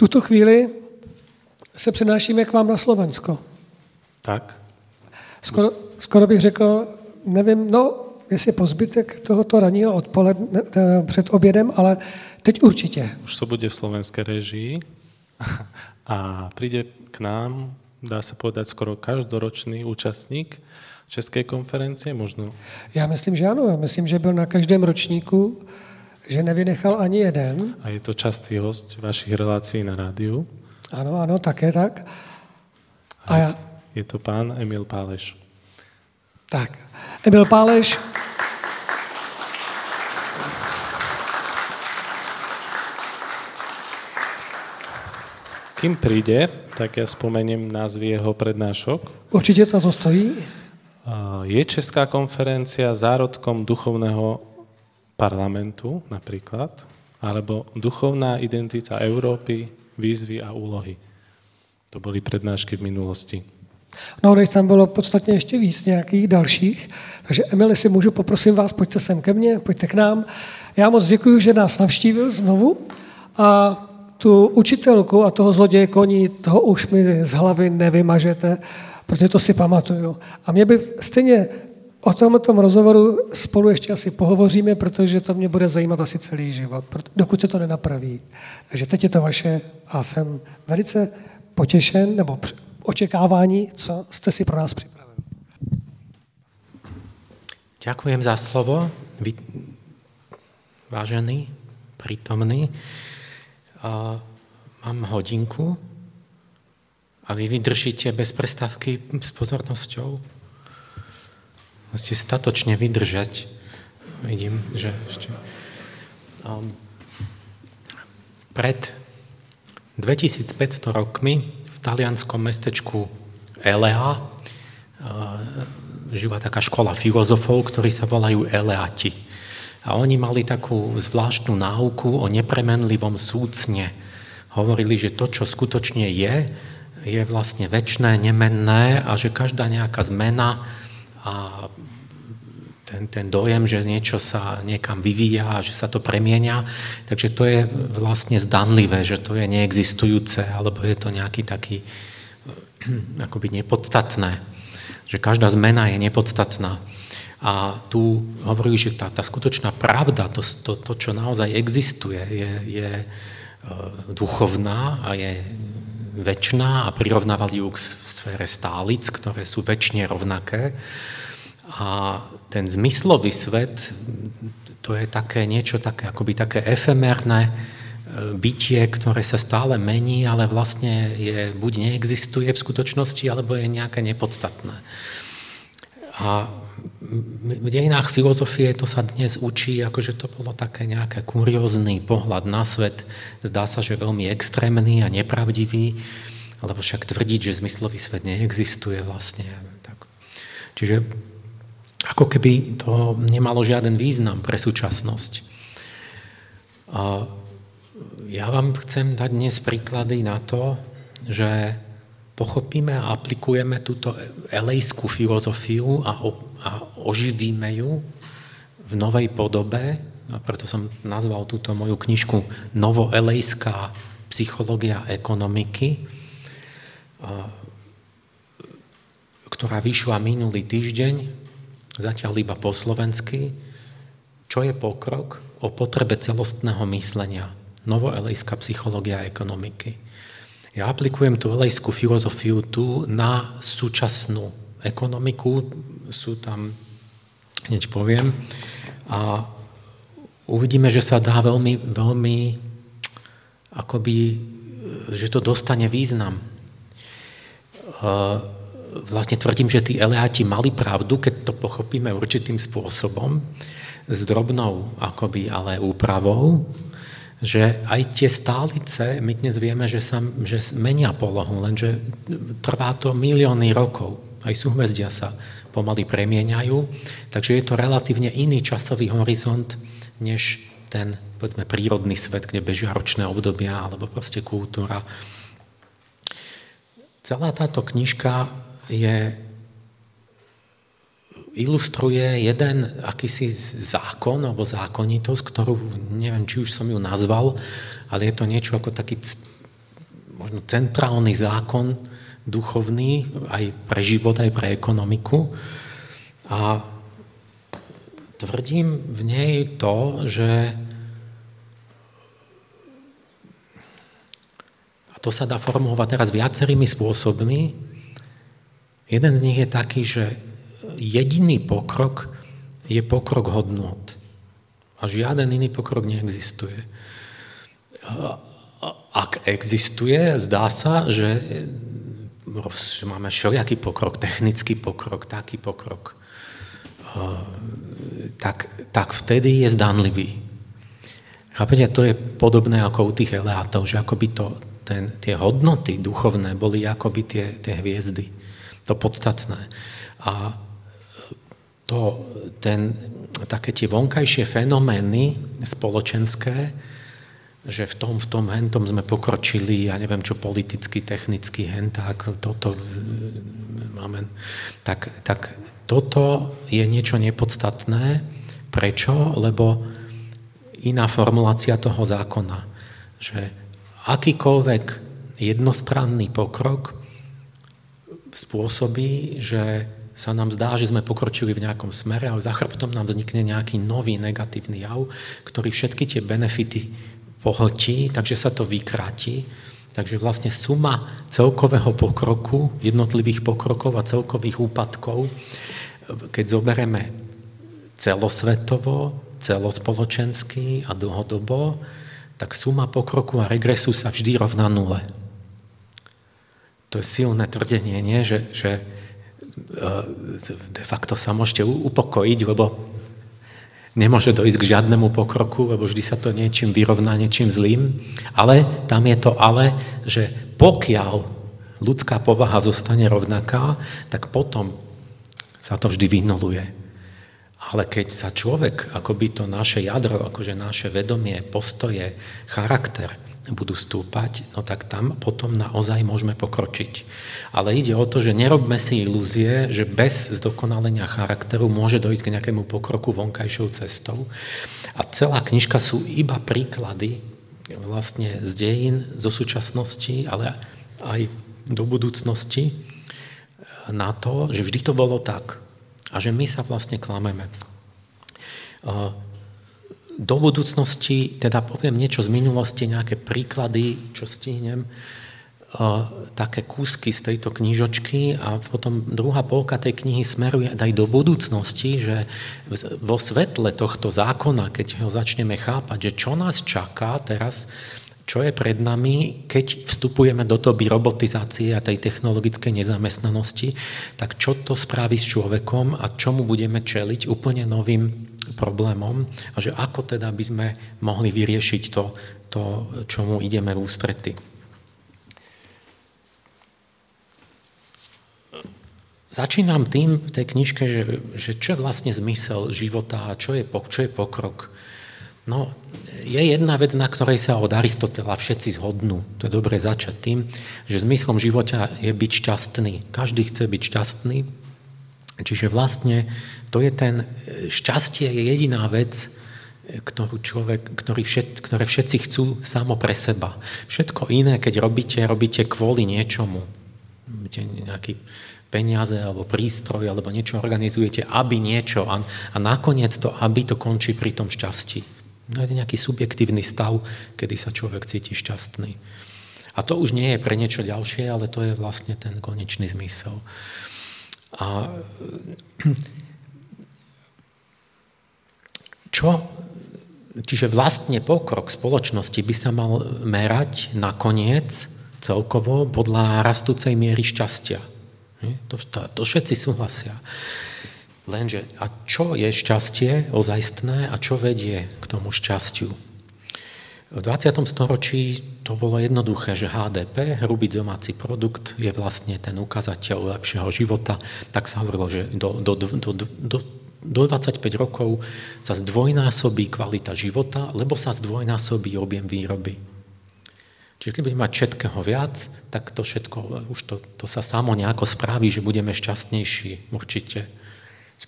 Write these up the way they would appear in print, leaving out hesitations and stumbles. tuto chvíli se přenášíme k vám na Slovensko. Tak. Skoro bych řekl, nevím, jestli pozbytek tohoto raního odpoledne před obědem, ale teď určitě. Už to bude v slovenské režii a přijde k nám, dá se povedať, skoro každoročný účastník České konferencie, možno? Já myslím, že ano. Já myslím, že byl na každém ročníku, že nevynechal ani jeden. A je to častý host vašich relací na rádiu? Ano, ano, také tak. A je to pán Emil Páleš. Tak, Emil Páleš. Kým príde, tak ja spomeniem názvy jeho prednášok. Určite to stojí. Je Česká konferencia zárodkom duchovného parlamentu napríklad, alebo duchovná identita Európy, výzvy a úlohy. To boli prednášky v minulosti. No, než tam bylo podstatně ještě víc nějakých dalších. Takže Emil, jestli můžu, poprosím vás, pojďte sem ke mně, pojďte k nám. Já moc děkuji, že nás navštívil znovu a tu učitelku a toho zloděje koní, toho už mi z hlavy nevymažete, protože to si pamatuju. A mě by stejně o tomto rozhovoru spolu ještě asi pohovoříme, protože to mě bude zajímat asi celý život, dokud se to nenapraví. Takže teď je to vaše a jsem velice potěšen, nebo očekávání, co jste si pro nás připravili. Ďakujem za slovo. Vážený, prítomný. Mám hodinku a vy vydržíte bez prestávky s pozornosťou. Musíte statočne vydržať. Vidím, že ešte... Pred 2500 rokmi v talianskom mestečku Elea žila taká škola filozofov, ktorí sa volajú Eleati. A oni mali takú zvláštnu náuku o nepremenlivom súcne. Hovorili, že to, čo skutočne je vlastne večné, nemenné a že každá nejaká zmena a ten dojem, že niečo sa niekam vyvíja, že sa to premienia, takže to je vlastne zdanlivé, že to je neexistujúce, alebo je to nejaký taký akoby nepodstatné, že každá zmena je nepodstatná. A tu hovorí, že tá skutočná pravda, to čo naozaj existuje, je duchovná a je večná a prirovnávali ju k sfére stálic, ktoré sú večne rovnaké. A ten zmyslový svet, to je také niečo také, akoby také efemérne bytie, ktoré sa stále mení, ale vlastne je, buď neexistuje v skutočnosti, alebo je nejaké nepodstatné. A v dejinách filozofie to sa dnes učí, akože to bolo také nejaké kuriózny pohľad na svet, zdá sa, že veľmi extrémny a nepravdivý, alebo však tvrdiť, že zmyslový svet neexistuje vlastne. Tak. Čiže ako keby to nemalo žiaden význam pre súčasnosť. A ja vám chcem dať dnes príklady na to, že pochopíme a aplikujeme túto elejskú filozofiu a oživíme ju v novej podobe, a preto som nazval túto moju knižku Novoelejská psychológia ekonomiky, ktorá vyšla minulý týždeň, zatiaľ iba po slovensky. Čo je pokrok o potrebe celostného myslenia? Novoelejská psychológia ekonomiky. Ja aplikujem tú elejskú filozofiu tu na súčasnú ekonomiku. Sú tam, hneď poviem. A uvidíme, že sa dá veľmi, veľmi akoby, že to dostane význam. Vlastne tvrdím, že tí Eleati mali pravdu, keď to pochopíme určitým spôsobom, s drobnou akoby ale úpravou, že aj tie stálice, my dnes vieme, že menia polohu, lenže trvá to milióny rokov, aj súhmezdia sa pomaly premieňajú, takže je to relatívne iný časový horizont, než ten, povedzme, prírodný svet, kde bežia ročné obdobia, alebo proste kultúra. Celá táto knižka ilustruje jeden akýsi zákon alebo zákonitosť, ktorú neviem, či už som ju nazval, ale je to niečo ako taký možno centrálny zákon duchovný aj pre život, aj pre ekonomiku. A tvrdím v nej to, že a to sa dá formulovať teraz viacerými spôsobmi. Jeden z nich je taký, že jediný pokrok je pokrok hodnôt. A žiaden iný pokrok neexistuje. Ak existuje, zdá sa, že máme všelijaký pokrok, technický pokrok, taký pokrok, tak vtedy je zdánlivý. Chápete, to je podobné ako u tých eleátov, že akoby tie hodnoty duchovné boli akoby tie hviezdy, to podstatné. A také tie vonkajšie fenomény spoločenské, že v tom hentom sme pokročili, ja neviem čo, politicky, technicky, henták, toto máme, tak toto je niečo nepodstatné. Prečo? Lebo iná formulácia toho zákona, že akýkoľvek jednostranný pokrok spôsobí, že sa nám zdá, že sme pokročili v nejakom smere, ale za chrbtom nám vznikne nejaký nový negatívny jav, ktorý všetky tie benefity pohltí, takže sa to vykráti. Takže vlastne suma celkového pokroku, jednotlivých pokrokov a celkových úpadkov, keď zoberieme celosvetovo, celospoločensky a dlhodobo, tak suma pokroku a regresu sa vždy rovná nule. To je silné tvrdenie, nie? Že de facto sa môžete upokojiť, lebo nemôže dojsť k žiadnemu pokroku, lebo vždy sa to niečím vyrovná, niečím zlým. Ale tam je to ale, že pokiaľ ľudská povaha zostane rovnaká, tak potom sa to vždy vynuluje. Ale keď sa človek, akoby to naše jadro, akože naše vedomie, postoje, charakter budú stúpať, no tak tam potom naozaj môžeme pokročiť. Ale ide o to, že nerobme si ilúzie, že bez zdokonalenia charakteru môže dojsť k nejakému pokroku vonkajšou cestou. A celá knižka sú iba príklady vlastne z dejín, zo súčasnosti, ale aj do budúcnosti na to, že vždy to bolo tak. A že my sa vlastne klameme. Do budúcnosti, teda poviem niečo z minulosti, nejaké príklady, čo stihnem, také kúsky z tejto knižočky a potom druhá polka tej knihy smeruje aj do budúcnosti, že vo svetle tohto zákona, keď ho začneme chápať, že čo nás čaká teraz, čo je pred nami, keď vstupujeme do doby robotizácie a tej technologickej nezamestnanosti, tak čo to spraví s človekom a čomu budeme čeliť úplne novým problémom a že ako teda by sme mohli vyriešiť to čomu ideme v ústrety. Začínam tým v tej knižke, že čo je vlastne zmysel života a čo je pokrok. No, je jedna vec, na ktorej sa od Aristotela všetci zhodnú. To je dobre začať tým, že zmyslom života je byť šťastný. Každý chce byť šťastný. Čiže vlastne šťastie je jediná vec, ktoré všetci chcú samo pre seba. Všetko iné, keď robíte kvôli niečomu. Nejaký peniaze, alebo prístroj, alebo niečo organizujete, aby niečo. A nakoniec to aby to končí pri tom šťastí. No je nejaký subjektívny stav, kedy sa človek cíti šťastný. A to už nie je pre niečo ďalšie, ale to je vlastne ten konečný zmysel. A čiže vlastne pokrok spoločnosti by sa mal merať nakoniec celkovo podľa rastúcej miery šťastia. To všetci súhlasia. Lenže a čo je šťastie ozajstné a čo vedie k tomu šťastiu? V 20. storočí to bolo jednoduché, že HDP, hrubý domáci produkt, je vlastne ten ukazateľ lepšieho života. Tak sa hovorilo, že do 25 rokov sa zdvojnásobí kvalita života, lebo sa zdvojnásobí objem výroby. Čiže keď budeme mať všetkého viac, tak to všetko, už to sa samo nejako spraví, že budeme šťastnejší. Určite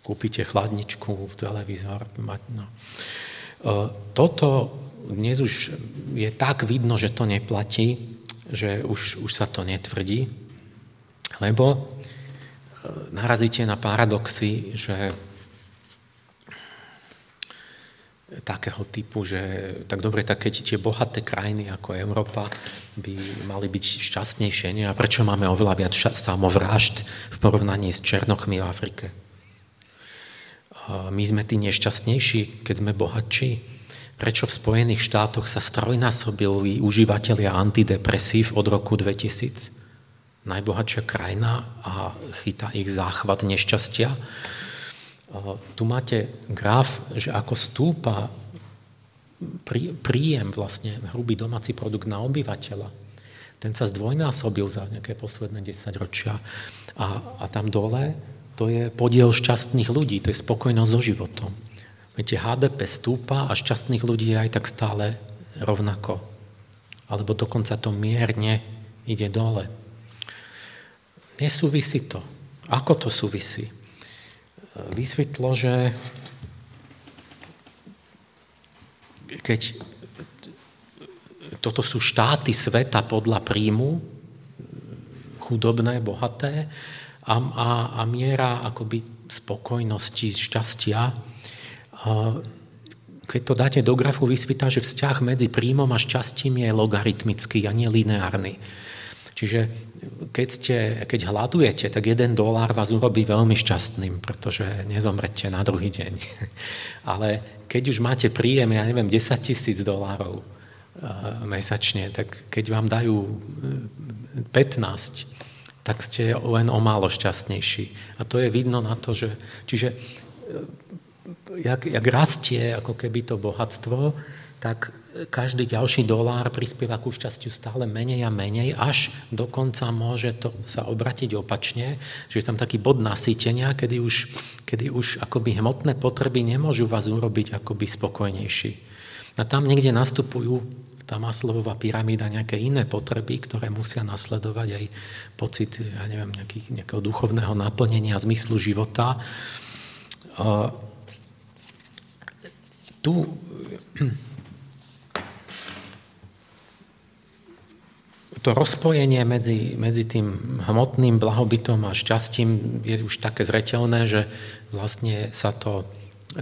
kúpite chladničku, televízor. No. Toto dnes už je tak vidno, že to neplatí, že už sa to netvrdí, lebo narazíte na paradoxy, že takého typu, že tak dobre, tak keď tie bohaté krajiny ako Európa by mali byť šťastnejšie, nie? A prečo máme oveľa viac samovrážd v porovnaní s černokmi v Afrike? My sme tí nešťastnejší, keď sme bohatší. Prečo v Spojených štátoch sa strojnásobili užívateľia antidepresív od roku 2000? Najbohatšia krajina a chytá ich záchvat nešťastia. Tu máte graf, že ako stúpa príjem, vlastne hrubý domáci produkt na obyvateľa. Ten sa zdvojnásobil za nejaké posledné 10 ročia. A tam dole to je podiel šťastných ľudí, to je spokojnosť so životom. Viete, HDP stúpa a šťastných ľudí je aj tak stále rovnako. Alebo dokonca to mierne ide dole. Nesúvisí to. Ako to súvisí? Vysvetlo, že keď toto sú štáty sveta podľa príjmu, chudobné, bohaté, a miera akoby spokojnosti, šťastia, keď to dáte do grafu, vysvítá, že vzťah medzi príjmom a šťastím je logaritmický a nelineárny. Čiže keď hľadujete, tak $1 vás urobí veľmi šťastným, pretože nezomrete na druhý deň. Ale keď už máte príjem, ja neviem, $10,000 mesačne, tak keď vám dajú 15, tak ste len o málo šťastnejší. A to je vidno na to, že... Čiže jak rastie ako keby to bohatstvo, tak každý ďalší $1 prispieva ku šťastiu stále menej a menej, až dokonca môže to sa obratiť opačne, že je tam taký bod nasýtenia, kedy už akoby hmotné potreby nemôžu vás urobiť akoby spokojnejší. A tam niekde nastupujú tá Maslowová pyramída, nejaké iné potreby, ktoré musia nasledovať aj pocit, ja neviem, nejakého duchovného naplnenia, zmyslu života. To rozpojenie medzi tým hmotným blahobytom a šťastím je už také zreteľné, že vlastne sa to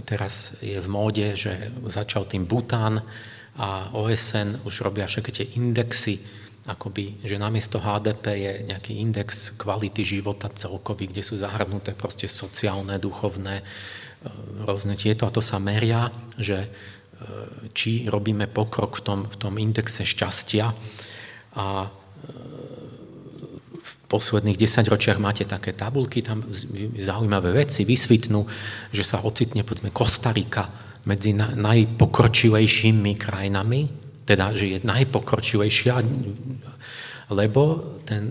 teraz je v móde, že začal tým Bhutan a OSN už robia všetky tie indexy, akoby, že namiesto HDP je nejaký index kvality života celkový, kde sú zahrnuté proste sociálne, duchovné, rôzne tieto, a to sa meria, že či robíme pokrok v tom indexe šťastia, a v posledných 10 ročiach máte také tabulky, tam zaujímavé veci vysvitnú, že sa ocitne, povedzme, Kostarika medzi najpokročilejšími krajinami, teda, že je najpokročilejšia, lebo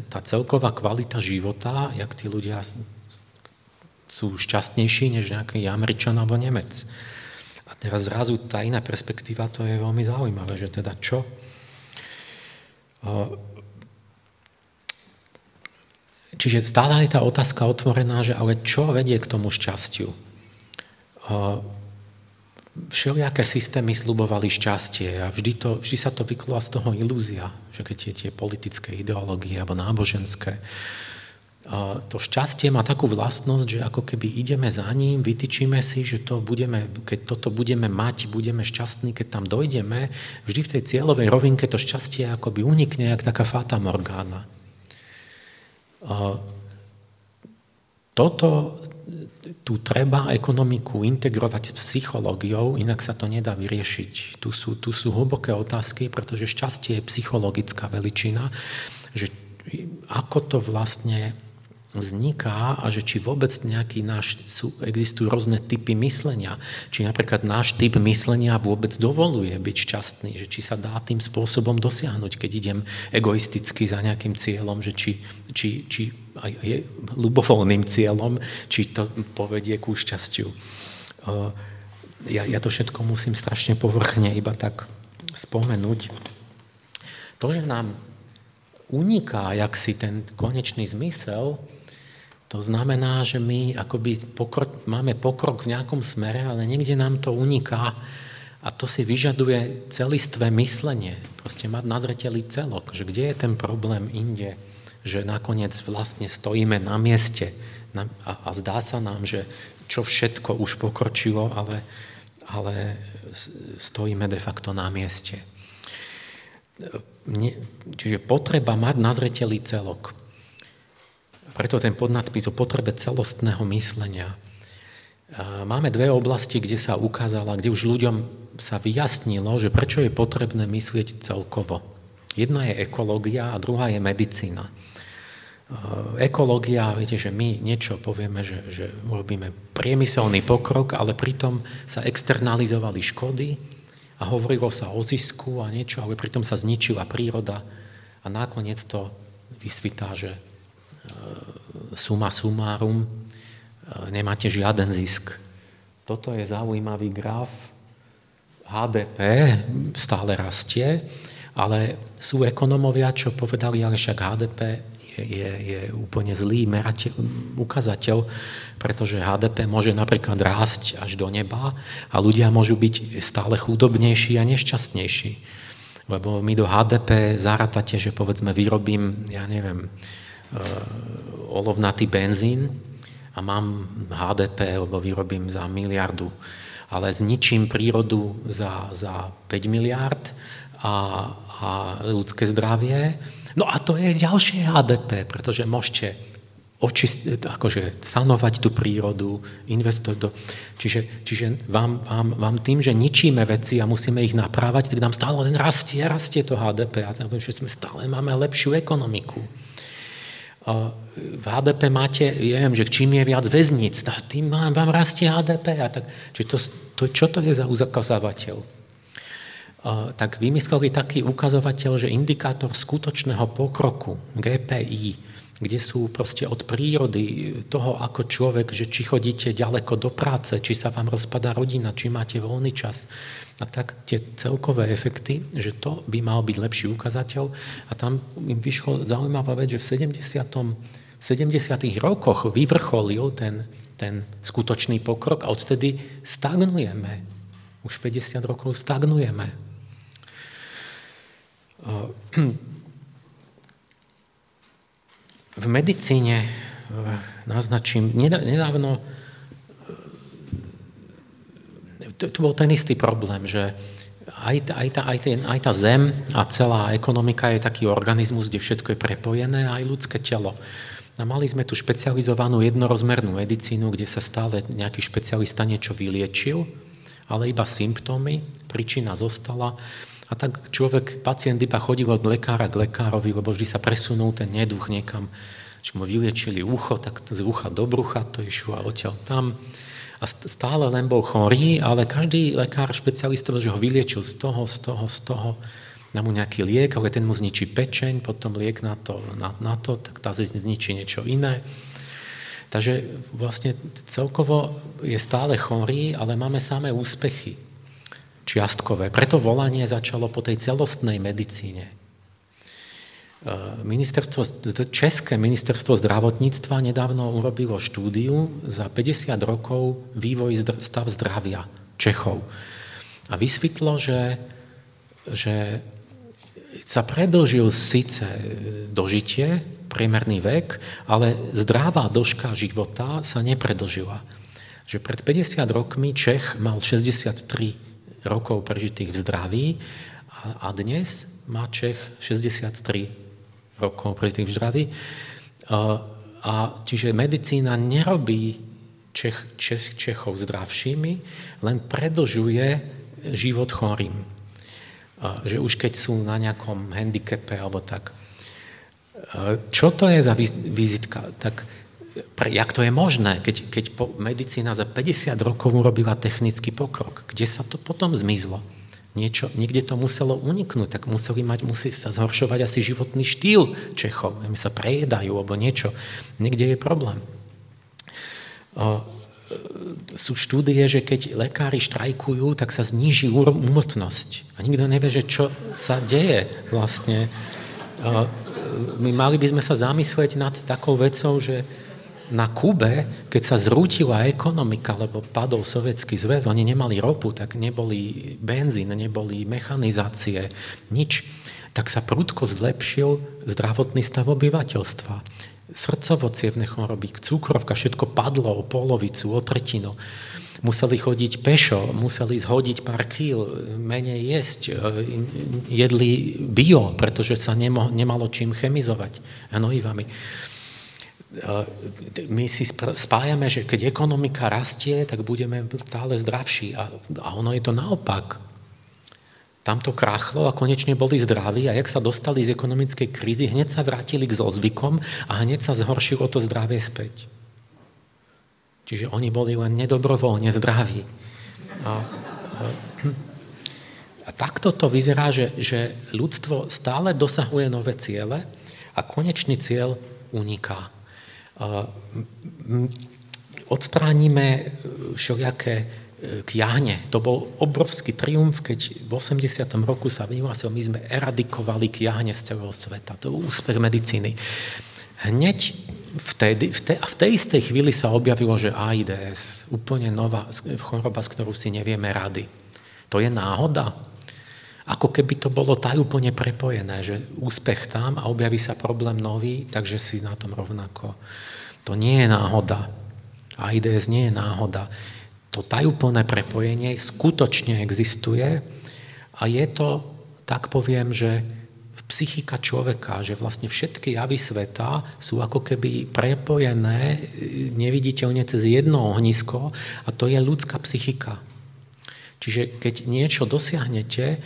tá celková kvalita života, jak tí ľudia sú šťastnejší než nejaký Američan alebo Nemec. A teraz zrazu tá iná perspektíva, to je veľmi zaujímavé, že teda čo? Čiže stále je tá otázka otvorená, že ale čo vedie k tomu šťastiu? Všelijaké systémy slubovali šťastie a vždy sa to vyklúva z toho ilúzia, že keď je tie politické ideológie alebo náboženské. To šťastie má takú vlastnosť, že ako keby ideme za ním, vytýčime si, že keď toto budeme mať, budeme šťastní, keď tam dojdeme, vždy v tej cieľovej rovinke to šťastie akoby unikne, jak taká fata morgana. Tu treba ekonomiku integrovať s psychológiou, inak sa to nedá vyriešiť. Tu sú hlboké otázky, pretože šťastie je psychologická veličina, že ako to vlastne vzniká a že či vôbec nejaký existujú rôzne typy myslenia. Či napríklad náš typ myslenia vôbec dovoluje byť šťastný, že či sa dá tým spôsobom dosiahnuť, keď idem egoisticky za nejakým cieľom, že či aj je ľubovoľným cieľom, či to povedie ku šťastiu. Ja to všetko musím strašne povrchne iba tak spomenúť. To, že nám uniká jaksi ten konečný zmysel, to znamená, že my akoby máme pokrok v nejakom smere, ale niekde nám to uniká A to si vyžaduje celistvé myslenie, proste mať na zreteli celok, že kde je ten problém inde, že nakoniec vlastne stojíme na mieste a zdá sa nám, že čo všetko už pokročilo, ale stojíme de facto na mieste. Čiže potreba mať na zreteli celok. Preto ten podnadpis o potrebe celostného myslenia. Máme dve oblasti, kde sa ukázala, kde už ľuďom sa vyjasnilo, že prečo je potrebné myslieť celkovo. Jedna je ekológia a druhá je medicína. Ekológia, viete, že my niečo povieme, že robíme priemyselný pokrok, ale pritom sa externalizovali škody a hovorilo sa o zisku a niečo, ale pritom sa zničila príroda a nakoniec to vysvitá, že suma sumárum, nemáte žiaden zisk. Toto je zaujímavý graf. HDP stále rastie, ale sú ekonomovia, čo povedali, ale však HDP je úplne zlý ukazateľ, pretože HDP môže napríklad rásť až do neba a ľudia môžu byť stále chudobnejší a nešťastnejší. Lebo my do HDP zarátate, že povedzme vyrobím, ja neviem, olovnatý benzín, a mám HDP, lebo vyrobím za miliardu, ale zničím prírodu za 5 miliard a ľudské zdravie. No a to je ďalšie HDP, pretože môžete sanovať tú prírodu, investovať do... Čiže vám tým, že ničíme veci a musíme ich naprávať, tak nám stále len rastie to HDP a tak, že sme stále máme lepšiu ekonomiku. V HDP máte, ja viem, že čím je viac väzníc, tým vám rastie HDP. A tak, čo to je za ukazovateľ? Tak vymysleli taký ukazovateľ, že indikátor skutočného pokroku, GPI, kde sú proste od prírody toho, ako človek, že či chodíte ďaleko do práce, či sa vám rozpadá rodina, či máte voľný čas. A tak tie celkové efekty, že to by mal byť lepší ukazateľ. A tam im vyšlo zaujímavá vec, že v 70. rokoch vyvrcholil ten skutočný pokrok a odtedy stagnujeme. Už 50 rokov stagnujeme. V medicíne naznačím, nedávno tu bol ten istý problém, že aj tá zem a celá ekonomika je taký organizmus, kde všetko je prepojené, aj ľudské telo. A mali sme tu špecializovanú jednorozmernú medicínu, kde sa stále nejaký špecialista niečo vyliečil, ale iba symptómy, príčina zostala. A tak pacient iba chodil od lekára k lekárovi, lebo vždy sa presunul ten neduch niekam. Čiže mu vyliečili ucho, tak z ucha do brucha to išlo a odtiaľ tam. A stále len bol chorý, ale každý lekár, špecialista, že ho vyliečil z toho, dá mu nejaký liek, ale ten mu zničí pečeň, potom liek na to, tak tá zničí niečo iné. Takže vlastne celkovo je stále chorý, ale máme samé úspechy čiastkové. Preto volanie začalo po tej celostnej medicíne. České ministerstvo zdravotníctva nedávno urobilo štúdiu za 50 rokov vývoj stav zdravia Čechov. A vysvetlo, že sa predĺžil síce dožitie, priemerný vek, ale zdravá dĺžka života sa nepredĺžila. Že pred 50 rokmi Čech mal 63 rokov prežitých v zdraví a dnes má Čech 63 rokov prežitých v zdraví. A čiže medicína nerobí Čechov zdravšími, len predlžuje život chorým. Že už keď sú na nejakom handicape alebo tak. Čo to je za vizitka? Tak jak to je možné, keď medicína za 50 rokov urobila technický pokrok? Kde sa to potom zmizlo? Niekde to muselo uniknúť, tak musí sa zhoršovať asi životný štýl Čechov. Oni sa prejedajú, alebo niečo. Niekde je problém. Sú štúdie, že keď lekári štrajkujú, tak sa zníži úmrtnosť. A nikto nevie, že čo sa deje vlastne. My mali by sme sa zamyslieť nad takou vecou, že na Kube, keď sa zrútila ekonomika, lebo padol Sovietský zväz, oni nemali ropu, tak neboli benzín, neboli mechanizácie, nič. Tak sa prudko zlepšil zdravotný stav obyvateľstva. Srdcovocievne choroby, cukrovka, všetko padlo o polovicu, o tretinu. Museli chodiť pešo, museli zhodiť pár kýl, menej jesť, jedli bio, pretože sa nemalo čím chemizovať hnojivami. My si spájame, že keď ekonomika rastie, tak budeme stále zdravší a ono je to naopak. Tam to krachlo a konečne boli zdraví a jak sa dostali z ekonomickej krízy, hneď sa vrátili k zlozvykom a hneď sa zhoršilo to zdravie späť. Čiže oni boli len nedobrovoľne zdraví. A takto to vyzerá, že ľudstvo stále dosahuje nové ciele a konečný cieľ uniká. Odstránime všelijaké kiahne. To bol obrovský triumf, keď v 80. roku sa vyhlásil, my sme eradikovali kiahne z celého sveta. To bol úspech medicíny. Hneď v tej istej chvíli sa objavilo, že AIDS, úplne nová choroba, s ktorou si nevieme rady. To je náhoda. Ako keby to bolo úplne prepojené, že úspech tam a objaví sa problém nový, takže si na tom rovnako. To nie je náhoda. AIDS nie je náhoda. To tajúplné prepojenie skutočne existuje a je to, tak poviem, že psychika človeka, že vlastne všetky javy sveta sú ako keby prepojené neviditeľne cez jedno ohnisko a to je ľudská psychika. Čiže keď niečo dosiahnete,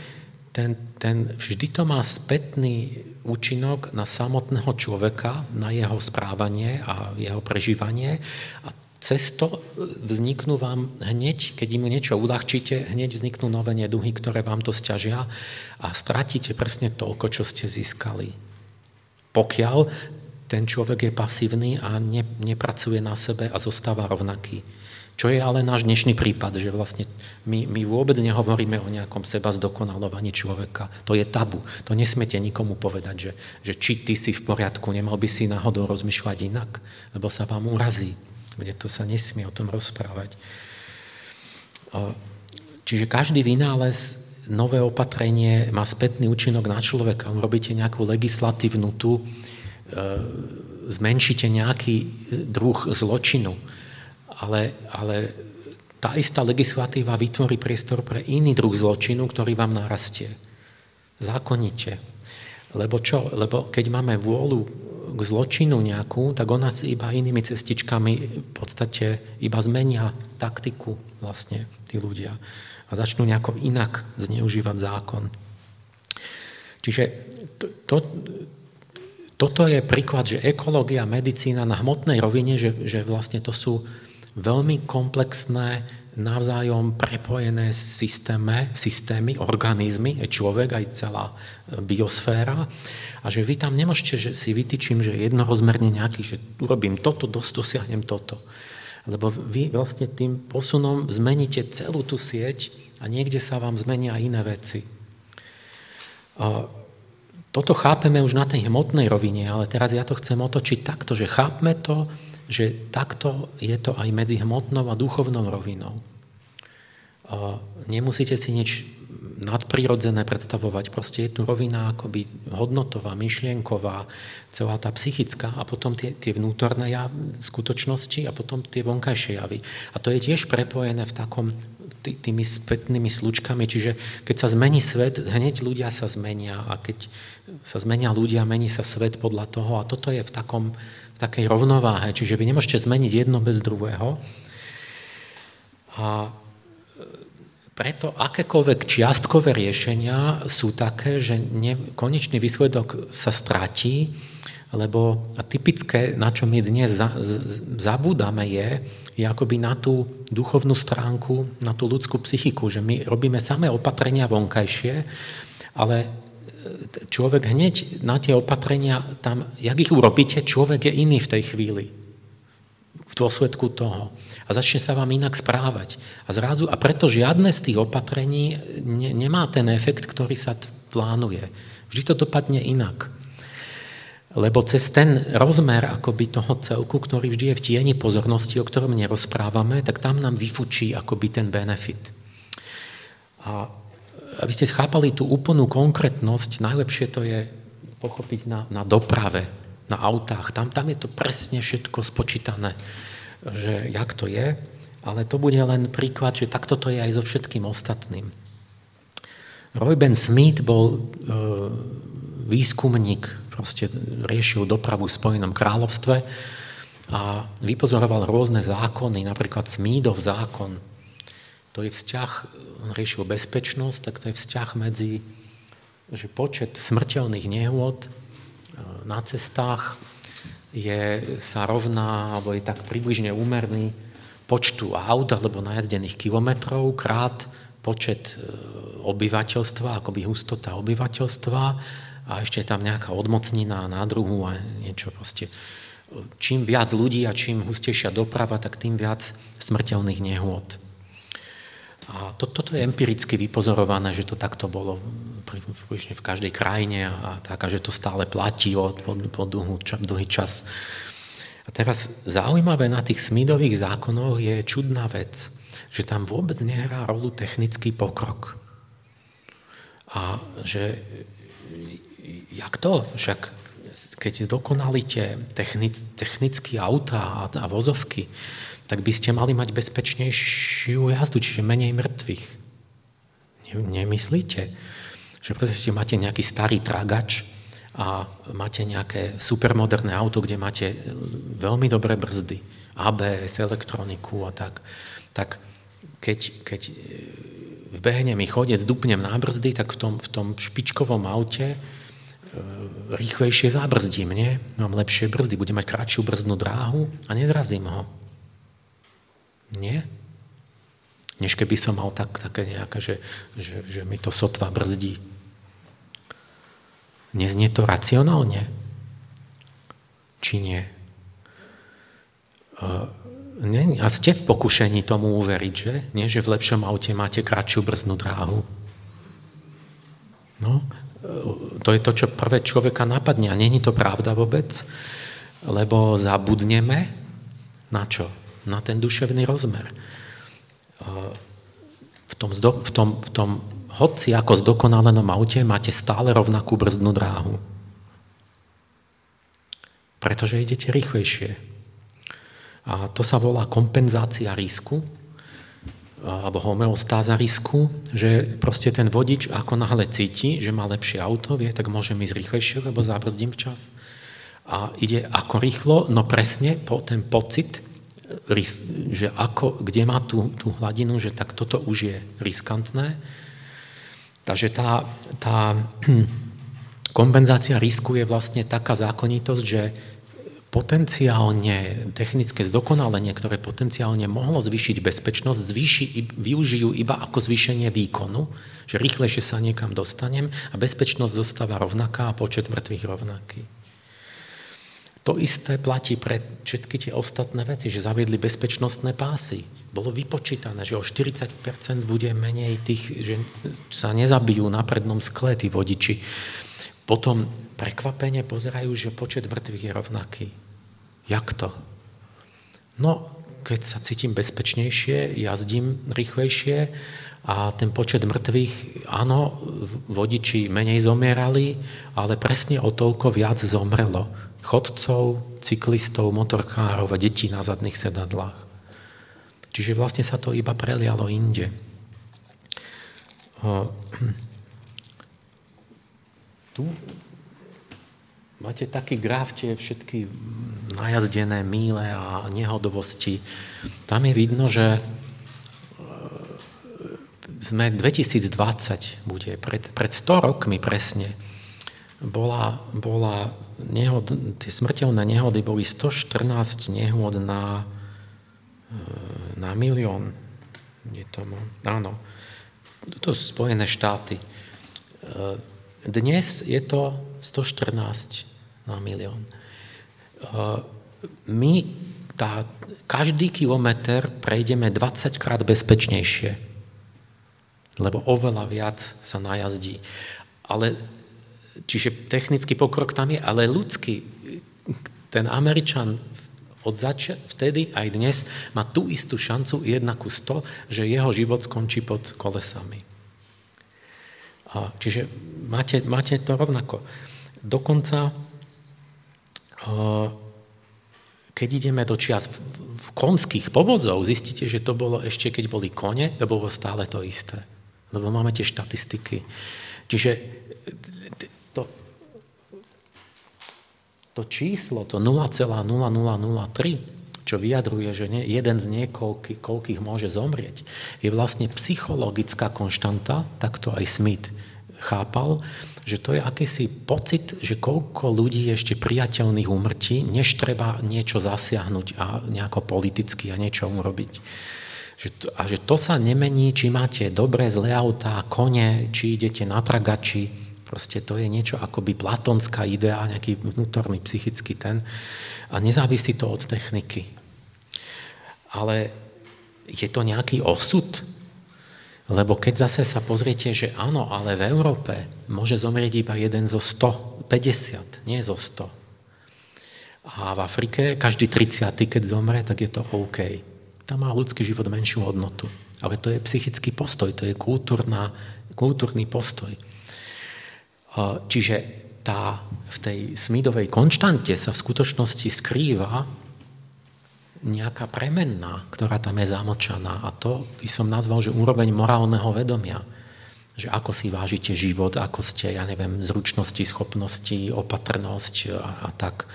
vždy to má spätný účinok na samotného človeka, na jeho správanie a jeho prežívanie a cez to vzniknú vám hneď, keď im niečo uľahčíte, hneď vzniknú nové neduhy, ktoré vám to sťažia a stratíte presne toľko, čo ste získali. Pokiaľ ten človek je pasívny a nepracuje na sebe a zostáva rovnaký. Čo je ale náš dnešný prípad, že vlastne my vôbec nehovoríme o nejakom seba zdokonalovaní človeka. To je tabu. To nesmiete nikomu povedať, že či ty si v poriadku, nemal by si náhodou rozmýšľať inak, lebo sa vám urazí. Kde to sa nesmie o tom rozprávať. Čiže každý vynález, nové opatrenie má spätný účinok na človeka. Robíte nejakú legislatívnu tu, zmenšíte nejaký druh zločinu, ale tá istá legislatíva vytvorí priestor pre iný druh zločinu, ktorý vám narastie. Zákonite. Lebo čo? Lebo keď máme vôľu k zločinu nejakú, tak ona si iba inými cestičkami v podstate iba zmenia taktiku vlastne tí ľudia a začnú nejako inak zneužívať zákon. Čiže toto je príklad, že ekológia, medicína na hmotnej rovine, že vlastne to sú veľmi komplexné, navzájom prepojené systémy, organizmy, aj človek, aj celá biosféra. A že vy tam nemôžete, že si vytýčim, že jednorozmerne nejaký, že urobím toto, dosiahnem toto. Lebo vy vlastne tým posunom zmeníte celú tú sieť a niekde sa vám zmenia iné veci. Toto chápeme už na tej hmotnej rovine, ale teraz ja to chcem otočiť takto, že chápme to, že takto je to aj medzi hmotnou a duchovnou rovinou. Nemusíte si nič nadprirodzené predstavovať. Proste je tu rovina akoby hodnotová, myšlienková, celá tá psychická a potom tie vnútorné skutočnosti a potom tie vonkajšie javy. A to je tiež prepojené v takom tými spätnými slučkami, čiže keď sa zmení svet, hneď ľudia sa zmenia a keď sa zmenia ľudia, mení sa svet podľa toho a toto je v takej rovnováhe, čiže vy nemôžete zmeniť jedno bez druhého. A preto akékoľvek čiastkové riešenia sú také, že konečný výsledok sa stratí, lebo typické, na čo my dnes zabúdame, je akoby na tú duchovnú stránku, na tú ľudskú psychiku, že my robíme samé opatrenia vonkajšie, ale človek hneď na tie opatrenia tam, jak ich urobíte, človek je iný v tej chvíli. V dôsledku toho. A začne sa vám inak správať. A preto žiadne z tých opatrení nemá ten efekt, ktorý sa plánuje. Vždy to dopadne inak. lebo cez ten rozmer akoby toho celku, ktorý vždy je v tieni pozornosti, o ktorom nerozprávame, tak tam nám vyfučí akoby ten benefit. A aby ste chápali tú úplnú konkrétnosť, najlepšie to je pochopiť na doprave, na autách. Tam je to presne všetko spočítané, že jak to je, ale to bude len príklad, že takto to je aj so všetkým ostatným. Roy Ben Smith bol výskumník, proste riešil dopravu v Spojenom kráľovstve a vypozoroval rôzne zákony, napríklad Smithov zákon. To je vzťah, on riešil bezpečnosť, tak to je vzťah medzi, že počet smrteľných nehôd na cestách sa rovná, alebo je tak približne úmerný počtu aut alebo najazdených kilometrov krát počet obyvateľstva, akoby hustota obyvateľstva a ešte tam nejaká odmocnina na druhu a niečo proste. Čím viac ľudí a čím hustejšia doprava, tak tým viac smrteľných nehôd. A toto je empiricky vypozorované, že to takto bolo približne v každej krajine a tak, a že to stále platí po dlhý čas. A teraz zaujímavé na tých Smithových zákonoch je čudná vec, že tam vôbec nehrá rolu technický pokrok. A že jak to? Však keď zdokonalíte technické autá a vozovky, tak by ste mali mať bezpečnejšiu jazdu, čiže menej mŕtvych. Nemyslíte? Že proste máte nejaký starý tragač a máte nejaké supermoderné auto, kde máte veľmi dobré brzdy, ABS, elektroniku a tak. Tak keď vbehne mi chodec, dupnem na brzdy, tak v tom špičkovom aute rýchlejšie zabrzdím, nie? Mám lepšie brzdy, budem mať kratšiu brzdnú dráhu a nezrazím ho. Nie? Než keby som mal také nejaké, že mi to sotva brzdí. Neznie to racionálne? Či nie? A ste v pokušení tomu uveriť, že? Nie, že v lepšom aute máte kratšiu brzdnú dráhu. No, to je to, čo prvé človeka napadne. A nie je to pravda vôbec, lebo zabudneme na čo? Na ten duševný rozmer. V tom hoci ako zdokonalenom aute máte stále rovnakú brzdnú dráhu. Pretože idete rýchlejšie. A to sa volá kompenzácia risku, alebo homeostáza risku, že proste ten vodič ako náhle cíti, že má lepšie auto, vie, tak môžem ísť rýchlejšie, lebo zabrzdím včas. A ide ako rýchlo, no presne po ten pocit, že kde má tú hladinu, že tak toto už je riskantné. Takže tá kompenzácia risku je vlastne taká zákonitosť, že potenciálne technické zdokonalenie, ktoré potenciálne mohlo zvýšiť bezpečnosť, využijú iba ako zvýšenie výkonu, že rýchlejšie sa niekam dostanem a bezpečnosť zostáva rovnaká a počet mŕtvych rovnaký. To isté platí pre všetky tie ostatné veci, že zaviedli bezpečnostné pásy. Bolo vypočítané, že o 40% bude menej tých, že sa nezabijú na prednom skle tí vodiči. Potom prekvapene pozerajú, že počet mŕtvych je rovnaký. Jak to? No, keď sa cítim bezpečnejšie, jazdím rýchlejšie a ten počet mŕtvych, áno, vodiči menej zomierali, ale presne o toľko viac zomrelo chodcov, cyklistov, motorkárov a detí na zadných sedadlách. Čiže vlastne sa to iba prelialo inde. Tu máte taký graf, tie všetky najazdené míle a nehodovosti. Tam je vidno, že sme 2020 bude, pred 100 rokmi presne, tie smrteľné nehody boli 114 nehôd na milión. Áno, to sú Spojené štáty. Dnes je to 114 na milión. My každý kilometr prejdeme 20 krát bezpečnejšie, lebo oveľa viac sa najazdí. Ale Čiže technický pokrok tam je, ale ľudský, ten Američan vtedy aj dnes má tú istú šancu 1:100, že jeho život skončí pod kolesami. A čiže máte to rovnako. Dokonca, keď ideme do čias konských povozov, zistíte, že to bolo ešte, keď boli kone, to bolo stále to isté. Lebo máme tie štatistiky. Čiže to číslo, to 0,0003, čo vyjadruje, že jeden z niekoľkých môže zomrieť, je vlastne psychologická konštanta, tak to aj Smith chápal, že to je akýsi pocit, že koľko ľudí je ešte priateľných úmrtí, než treba niečo zasiahnuť a nejako politicky a niečo urobiť. A že to sa nemení, či máte dobré zlé autá, kone, či idete na tragači. Proste to je niečo akoby platonská idea, nejaký vnútorný psychický ten. A nezávisí to od techniky. Ale je to nejaký osud? Lebo keď zase sa pozriete, že áno, ale v Európe môže zomrieť iba jeden zo 150, nie zo 100. A v Afrike každý 30, keď zomre, tak je to OK. Tam má ľudský život menšiu hodnotu. Ale to je psychický postoj, to je kultúrny postoj. Čiže v tej Smithovej konštante sa v skutočnosti skrýva nejaká premenná, ktorá tam je zamočaná. A to by som nazval, že úroveň morálneho vedomia. Že ako si vážite život, ako ste, zručnosti, schopnosti, opatrnosť a tak.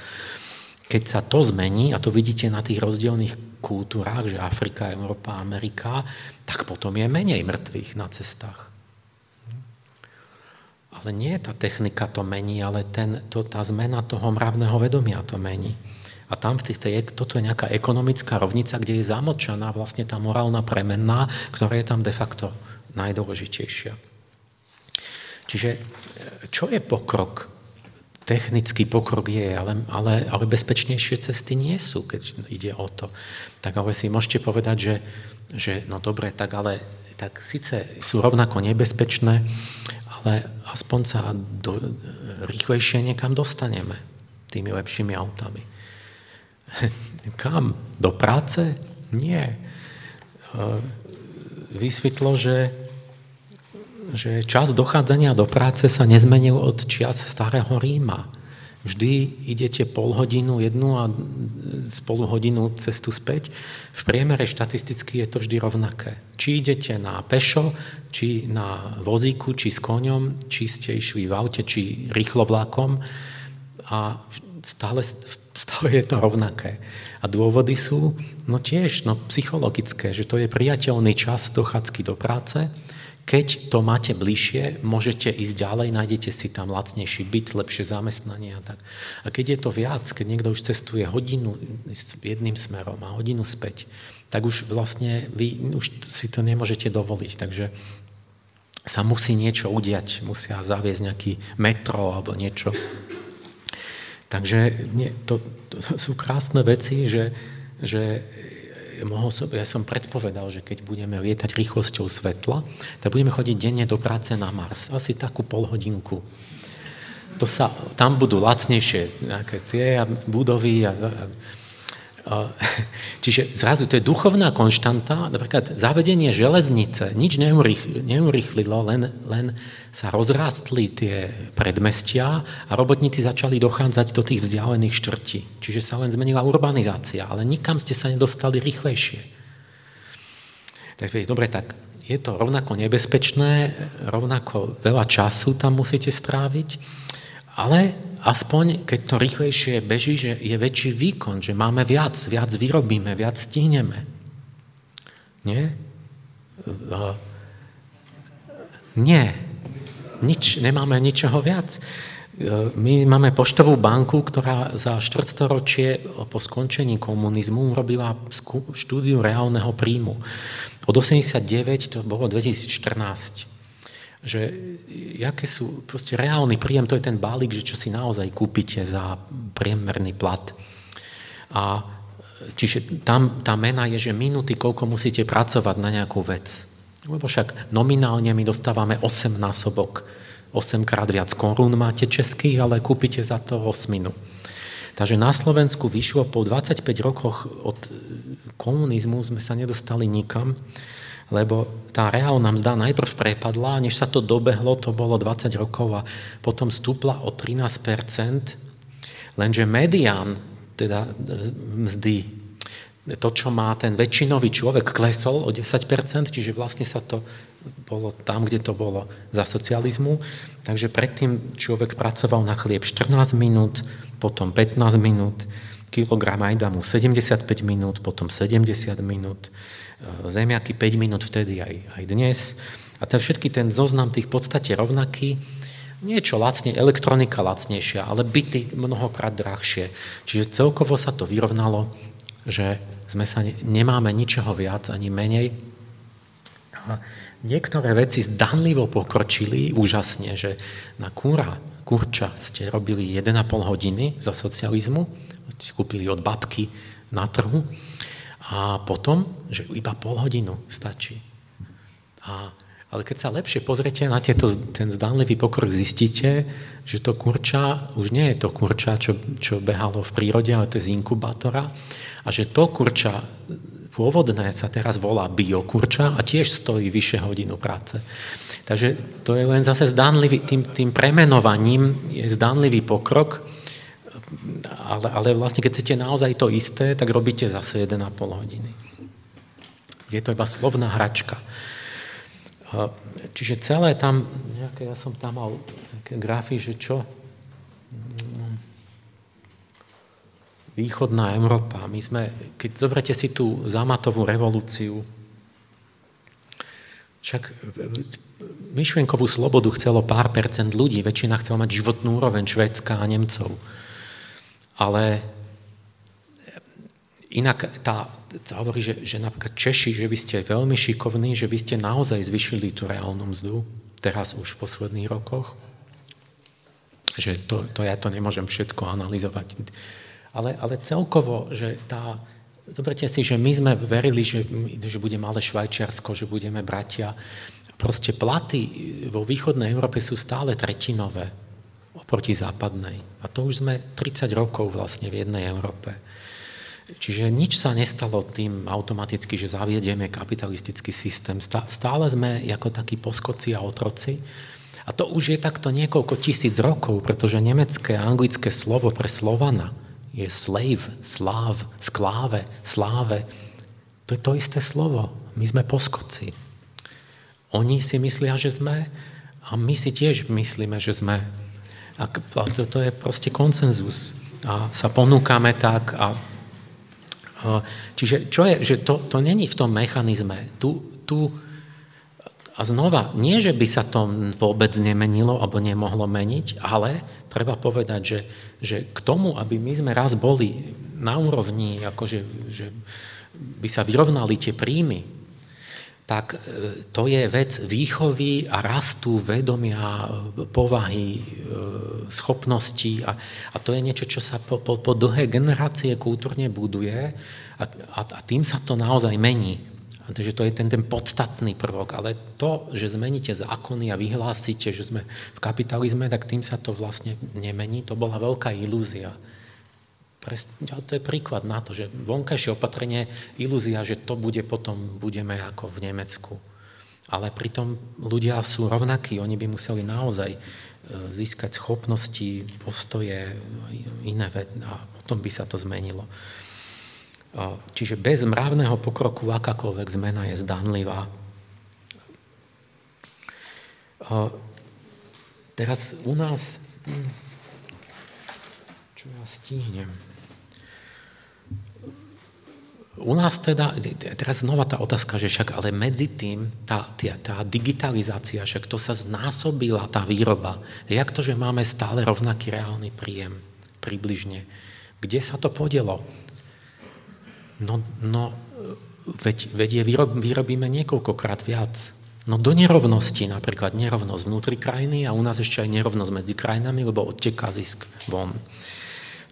Keď sa to zmení, a to vidíte na tých rozdielných kultúrách, že Afrika, Európa, Amerika, tak potom je menej mŕtvych na cestách. Ale nie tá technika to mení, ale tá zmena toho mravného vedomia to mení. A tam toto je nejaká ekonomická rovnica, kde je zamočaná vlastne tá morálna premenná, ktorá je tam de facto najdôležitejšia. Čiže čo je pokrok? Technický pokrok je, ale bezpečnejšie cesty nie sú, keď ide o to. Tak ale si môžete povedať, že no dobre, tak síce sú rovnako nebezpečné, ale aspoň sa rýchlejšie niekam dostaneme tými lepšími autami. Kam? Do práce? Nie. Vysvetlo, že čas dochádzania do práce sa nezmenil od čias starého Ríma. Vždy idete pol hodinu jednu a spolu hodinu cestu späť. V priemere štatisticky je to vždy rovnaké. Či idete na pešo, či na vozíku, či s koňom, či ste išli v aute, či rýchlovlákom. A stále je to rovnaké. A dôvody sú psychologické, že to je priateľný čas dochádzky do práce. Keď to máte bližšie, môžete ísť ďalej, nájdete si tam lacnejší byt, lepšie zamestnanie a tak. A keď je to viac, keď niekto už cestuje hodinu s jedným smerom a hodinu späť, tak už vlastne vy už si to nemôžete dovoliť. Takže sa musí niečo udiať, musia zaviesť nejaký metro alebo niečo. Takže to sú krásne veci, že ja som predpovedal, že keď budeme lietať rýchlosťou svetla, tak budeme chodiť denne do práce na Mars. Asi takú polhodinku. Tam budú lacnejšie nejaké tie budovy. Čiže zrazu to je duchovná konštanta. Napríklad zavedenie železnice nič neurýchlilo, len sa rozrástli tie predmestia a robotníci začali dochádzať do tých vzdialených štvrtí. Čiže sa len zmenila urbanizácia, ale nikam ste sa nedostali rýchlejšie. Takže dobre, tak je to rovnako nebezpečné, rovnako veľa času tam musíte stráviť, ale aspoň, keď to rýchlejšie beží, že je väčší výkon, že máme viac vyrobíme, viac stihneme. Nie? Nie. Nemáme ničoho viac. My máme poštovú banku, ktorá za štvrtstoročie po skončení komunizmu robila štúdiu reálneho príjmu. Od 1989 to bolo 2014. Že jaké sú proste reálny príjem, to je ten balík, že čo si naozaj kúpite za priemerný plat. A čiže tam tá mena je, že minúty, koľko musíte pracovať na nejakú vec. Lebo však nominálne my dostávame 8 násobok 8-krát viac korún máte českých, ale kúpite za to osminu. Takže na Slovensku vyšlo po 25 rokoch od komunizmu, sme sa nedostali nikam, lebo tá reálna mzda najprv prepadla, než sa to dobehlo, to bolo 20 rokov a potom stúpla o 13%, lenže medián, teda mzdy, to, čo má ten väčšinový človek, klesol o 10%, čiže vlastne sa to bolo tam, kde to bolo za socializmu. Takže predtým človek pracoval na chlieb 14 minút, potom 15 minút, kilogram ajdamu 75 minút, potom 70 minút, zemiaky 5 minút vtedy aj dnes. A ten všetky ten zoznam tých v podstate rovnaký, niečo lacne, elektronika lacnejšia, ale byty mnohokrát drahšie. Čiže celkovo sa to vyrovnalo, že sme sa nemáme ničoho viac ani menej. A niektoré veci zdanlivo pokročili úžasne, že na kurča ste robili 1,5 hodiny za socializmu, ste kúpili od babky na trhu a potom, že iba pol hodinu stačí. Ale keď sa lepšie pozriete na ten zdánlivý pokrok, zistíte, že to kurča už nie je to kurča, čo behalo v prírode, ale to je z inkubátora. A že to kurča pôvodné sa teraz volá biokurča a tiež stojí vyššie hodinu práce. Takže to je len zase zdánlivý, tým premenovaním je zdánlivý pokrok, ale vlastne keď chcete naozaj to isté, tak robíte zase 1,5 hodiny. Je to iba slovná hračka. Čiže celé tam, nejaké, ja som tam mal také grafy, že čo? Východná Európa. Keď zoberete si tú zamatovú revolúciu, však myšlienkovú slobodu chcelo pár percent ľudí, väčšina chcela mať životnú úroveň Švédska a Nemcov. Ale inak tá hovorí, že napríklad Češi, že vy ste veľmi šikovní, že vy ste naozaj zvyšili tú reálnu mzdu, teraz už v posledných rokoch. Že to ja to nemôžem všetko analyzovať. Ale celkovo, že zoberte si, že my sme verili, že bude malé Švajčiarsko, že budeme bratia. Proste platy vo východnej Európe sú stále tretinové oproti západnej. A to už sme 30 rokov vlastne v jednej Európe. Čiže nič sa nestalo tým automaticky, že zaviedieme kapitalistický systém. Stále sme ako takí poskoci a otroci. A to už je takto niekoľko tisíc rokov, pretože nemecké a anglické slovo pre Slovana je slave, sláv, skláve, sláve. To je to isté slovo. My sme poskoci. Oni si myslia, že sme a my si tiež myslíme, že sme. A to je proste konsenzus. A sa ponúkame tak a čiže čo je, že to není v tom mechanizme. A znova, nie, že by sa to vôbec nemenilo alebo nemohlo meniť, ale treba povedať, že k tomu, aby my sme raz boli na úrovni, akože, že by sa vyrovnali tie príjmy, tak to je vec výchovy a rastu vedomia, povahy, schopností a to je niečo, čo sa po dlhé generácie kultúrne buduje a tým sa to naozaj mení. Takže to je ten podstatný prvok, ale to, že zmeníte zákony a vyhlásite, že sme v kapitalizme, tak tým sa to vlastne nemení. To bola veľká ilúzia. To je príklad na to, že vonkajšie opatrenie je ilúzia, že to bude potom, budeme ako v Nemecku. Ale pritom ľudia sú rovnakí, oni by museli naozaj získať schopnosti, postoje, iné a potom by sa to zmenilo. Čiže bez mravného pokroku akákoľvek zmena je zdanlivá. Teraz u nás, čo ja stíhnem? U nás teda, teraz znova tá otázka, že však ale medzi tým tá digitalizácia, však to sa znásobila, tá výroba. Jak to, že máme stále rovnaký reálny príjem, približne? Kde sa to podielo? No veď vyrobíme niekoľkokrát viac. No do nerovnosti napríklad, nerovnosť vnútri krajiny a u nás ešte aj nerovnosť medzi krajinami, lebo odteká zisk von.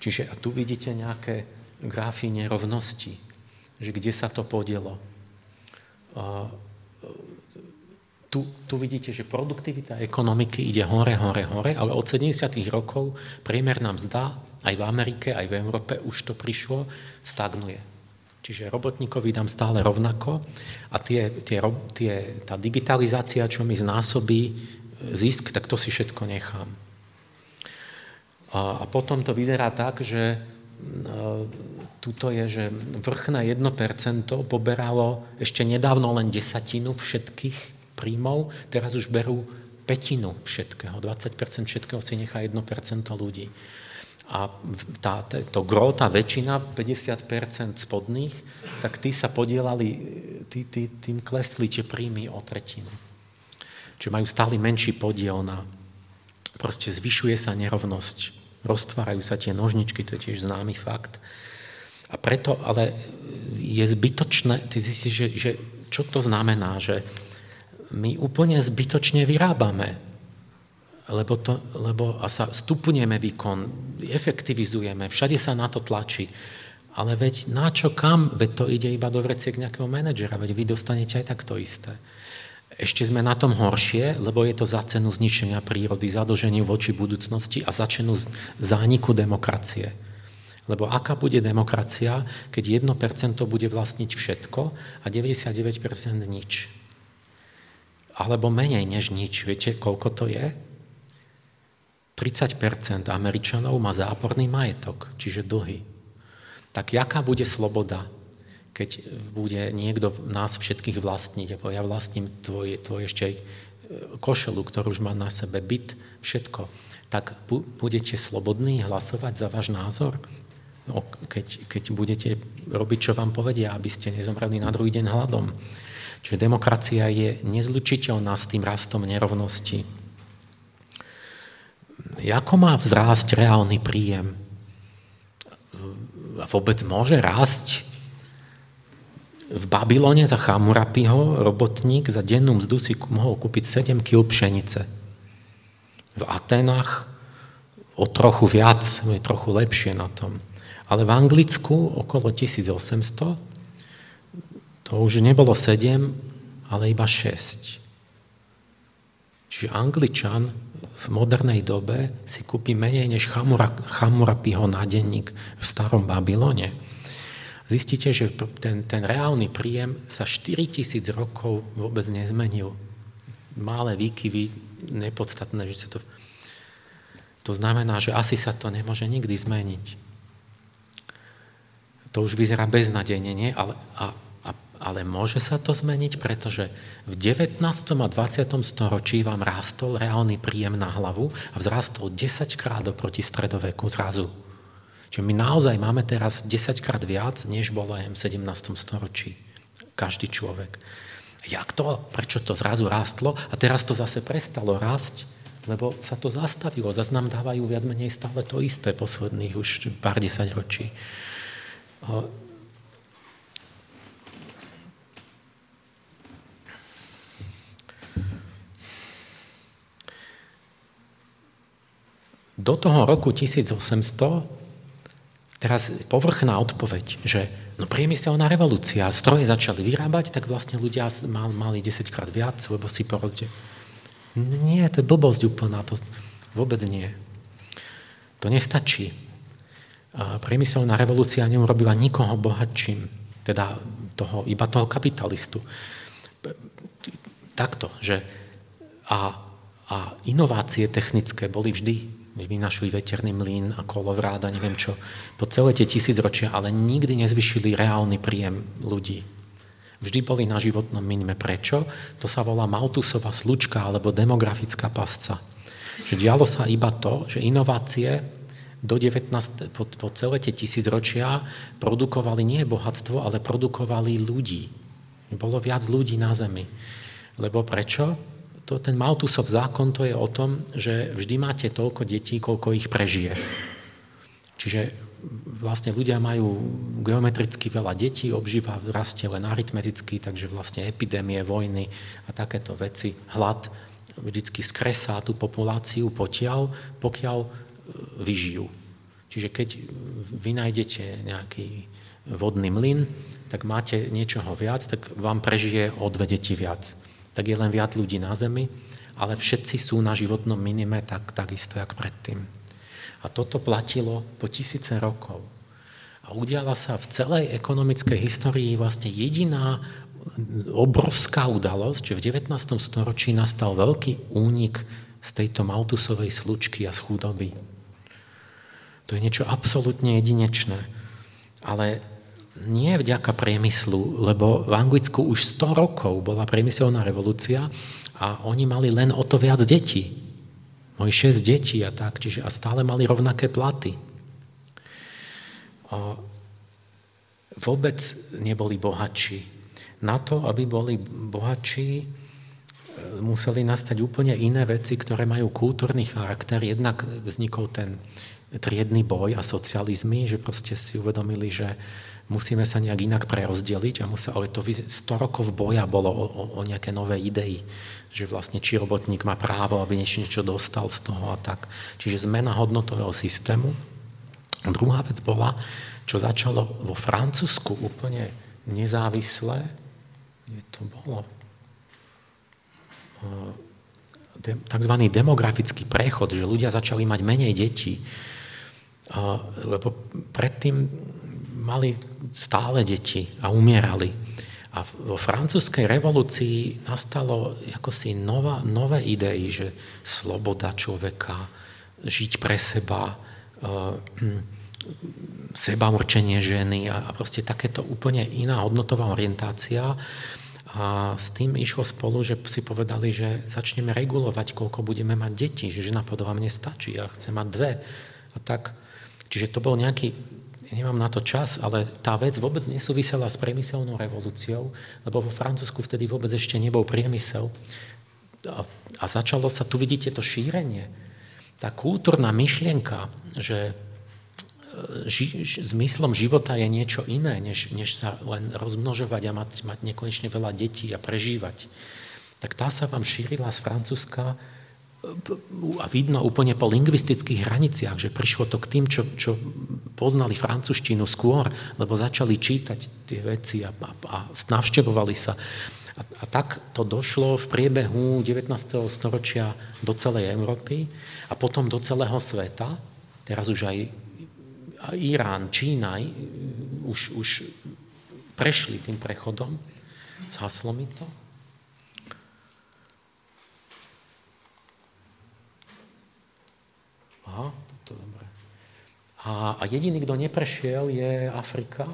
Čiže a tu vidíte nejaké grafy nerovnosti, že kde sa to podielo. Tu vidíte, že produktivita ekonomiky ide hore, ale od 70. rokov priemerná mzda, aj v Amerike, aj v Európe už to prišlo, stagnuje. Čiže robotníkovi dám stále rovnako a tá digitalizácia, čo mi znásobí zisk, tak to si všetko nechám. A potom to vyzerá tak, že tuto je, že vrchné 1% poberalo ešte nedávno len 10% všetkých príjmov, teraz už berú 1/5 všetkého, 20% všetkého si nechá 1% ľudí. A to gro, tá väčšina, 50% spodných, tak tí sa podielali, tým klesli tie príjmy o 1/3. Čiže majú stále menší podiel na... Proste zvyšuje sa nerovnosť, roztvárajú sa tie nožničky, to je tiež známy fakt. A preto, ale je zbytočné, ty zistíš, že čo to znamená, že my úplne zbytočne vyrábame, lebo sa stupňujeme výkon, efektivizujeme, všade sa na to tlačí. Ale veď na čo kam? Veď to ide iba do vreciek nejakého manažera, veď vy dostanete aj takto isté. Ešte sme na tom horšie, lebo je to za cenu zničenia prírody, zadlženiu voči budúcnosti a za cenu zániku demokracie. Lebo aká bude demokracia, keď 1% bude vlastniť všetko a 99% nič? Alebo menej než nič. Viete, koľko to je? 30% Američanov má záporný majetok, čiže dlhy. Tak jaká bude sloboda, keď bude niekto nás všetkých vlastniť? Ja vlastním tvoj ešte košelu, ktorú už má na sebe, byt, všetko. Tak budete slobodní hlasovať za váš názor? Keď budete robiť, čo vám povedia, aby ste nezomreli na druhý deň hladom. Čiže demokracia je nezlučiteľná s tým rastom nerovnosti. Ako má vzrásť reálny príjem? Vôbec môže rásť? V Babylone za Chamurapiho robotník za dennú mzdu si mohol kúpiť 7 kg pšenice. V Atenách o trochu viac, je trochu lepšie na tom. Ale v Anglicku okolo 1800 to už nebolo 7, ale iba 6. Čiže Angličan v modernej dobe si kúpi menej než Chamurapiho nádenník v starom Babylone. Zistíte, že ten reálny príjem sa 4000 rokov vôbec nezmenil. Malé výkyvy, nepodstatné, že sa to... To znamená, že asi sa to nemôže nikdy zmeniť. To už vyzerá beznadejne, nie? Ale môže sa to zmeniť, pretože v 19. a 20. storočí vám rástol reálny príjem na hlavu a vzrástol 10-krát oproti stredoveku zrazu. Čiže my naozaj máme teraz 10-krát viac, než bolo v 17. storočí. Každý človek. Jak to? Prečo to zrazu rástlo? A teraz to zase prestalo rásť, lebo sa to zastavilo. Zas nám dávajú viac menej stále to isté posledných už pár desaťročí. Do toho roku 1800, teraz povrchná odpoveď, že priemyselná revolúcia, stroje začali vyrábať, tak vlastne ľudia mali 10-krát viac, lebo si porozdiel. Nie, to je blbosť úplná, to vôbec nie. To nestačí. Priemyselná revolúcia neurobila nikoho bohatším, teda iba toho kapitalistu. Takto, že a inovácie technické boli vždy. Vynašli veterný mlyn a kolovrád a neviem čo, po celé tie tisícročia, ale nikdy nezvyšili reálny príjem ľudí. Vždy boli na životnom minime. Prečo? To sa volá Maltusová slučka alebo demografická pasca. Že dialo sa iba to, že inovácie po celé tie tisícročia produkovali nie bohatstvo, ale produkovali ľudí. Bolo viac ľudí na zemi. Lebo prečo? Ten Maltusov zákon, to je o tom, že vždy máte toľko detí, koľko ich prežije. Čiže vlastne ľudia majú geometricky veľa detí, obživa rastie len aritmeticky, takže vlastne epidémie, vojny a takéto veci, hlad vždycky skresá tú populáciu potiaľ, pokiaľ vyžijú. Čiže keď vy nájdete nejaký vodný mlyn, tak máte niečoho viac, tak vám prežije o 2 deti viac. tak je len viac ľudí na Zemi, ale všetci sú na životnom minime takisto, jak predtým. A toto platilo po tisíce rokov. A udiala sa v celej ekonomickej histórii vlastne jediná obrovská udalosť, že v 19. storočí nastal veľký únik z tejto Maltusovej slučky a z chudoby. To je niečo absolútne jedinečné. Ale nie vďaka priemyslu, lebo v Anglicku už 100 rokov bola priemyselná revolúcia a oni mali len o to viac detí. Moji 6 detí a tak, čiže a stále mali rovnaké platy. A vôbec neboli bohatší. Na to, aby boli bohatší, museli nastať úplne iné veci, ktoré majú kultúrny charakter. Jednak vznikol ten triedny boj a socializmy, že proste si uvedomili, že musíme sa nejak inak prerozdeliť, ale to 100 rokov boja bolo o nejaké nové idei. Že vlastne či robotník má právo, aby niečo dostal z toho a tak. Čiže zmena hodnotového systému. Druhá vec bola, čo začalo vo Francúzsku úplne nezávislé, kde to bolo takzvaný demografický prechod, že ľudia začali mať menej detí, lebo predtým mali stále deti a umierali. A vo francúzskej revolúcii nastalo akosi nové idei, že sloboda človeka, žiť pre seba, sebaurčenie ženy a proste takéto úplne iná hodnotová orientácia. A s tým išlo spolu, že si povedali, že začneme regulovať, koľko budeme mať detí, že žena podľa mne stačí, ja chcem mať 2 a tak. Čiže to bol nejaký, ja nemám na to čas, ale tá vec vôbec nesúvisela s priemyselnou revolúciou, lebo vo Francúzsku vtedy vôbec ešte nebol priemysel. A začalo sa, tu vidíte to šírenie, tá kultúrna myšlienka, že zmyslom života je niečo iné, než sa len rozmnožovať a mať nekonečne veľa detí a prežívať. Tak tá sa vám šírila z Francúzska a vidno úplne po lingvistických hraniciach, že prišlo to k tým, čo poznali francúzštinu skôr, lebo začali čítať tie veci a navštevovali sa. A tak to došlo v priebehu 19. storočia do celej Európy a potom do celého sveta. Teraz už aj Irán, Čína už prešli tým prechodom. Zhaslo mi to. Aha, toto je dobré. A jediný, kto neprešiel, je Afrika.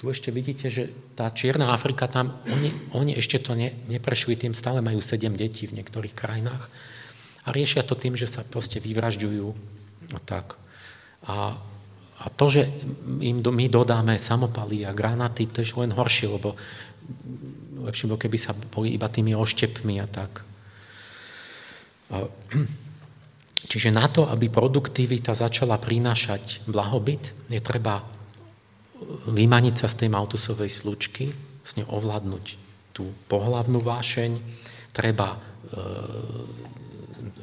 Tu ešte vidíte, že tá čierna Afrika, tam oni ešte to neprešli, tým stále majú 7 detí v niektorých krajinách. A riešia to tým, že sa proste vyvražďujú a tak. A to, že im my dodáme samopaly a granaty, to je len horšie, lebo lepšie bolo, keby sa boli iba tými oštepmi a tak. Čiže na to, aby produktivita začala prinášať blahobyt, je treba vymaniť sa z tej Maltusovej slučky, vlastne ovládnuť tú pohlavnú vášeň, treba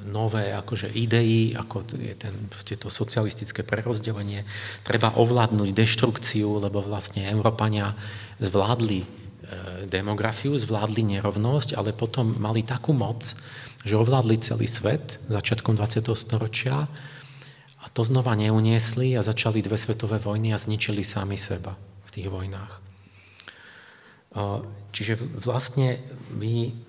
nové akože idei, ako je to socialistické prerozdelenie. Treba ovládnuť deštrukciu, lebo vlastne Európania zvládli demografiu, zvládli nerovnosť, ale potom mali takú moc, že ovládli celý svet začiatkom 20. storočia a to znova neuniesli a začali 2 svetové vojny a zničili sami seba v tých vojnách. Čiže vlastne my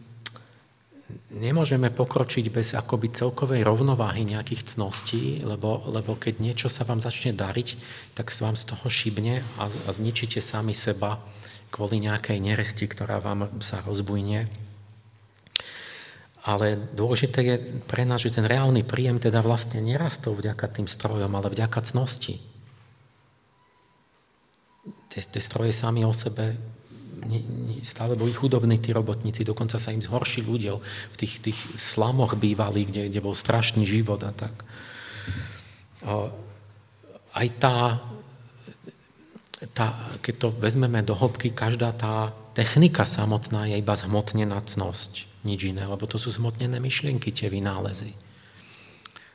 nemôžeme pokročiť bez akoby celkovej rovnováhy nejakých cností, lebo keď niečo sa vám začne dariť, tak sa vám z toho šibne a zničíte sami seba kvôli nejakej neresti, ktorá vám sa rozbujne. Ale dôležité je pre nás, že ten reálny príjem teda vlastne nerastol vďaka tým strojom, ale vďaka cnosti. Tie stroje sami o sebe stále boli chudobní tí robotníci, dokonca sa im zhoršil údel v tých slamoch bývali, kde bol strašný život a tak. Aj keď to vezmeme do hĺbky, každá tá technika samotná je iba zhmotnená cnosť, nič iné, lebo to sú zhmotnené myšlienky, tie vynálezy.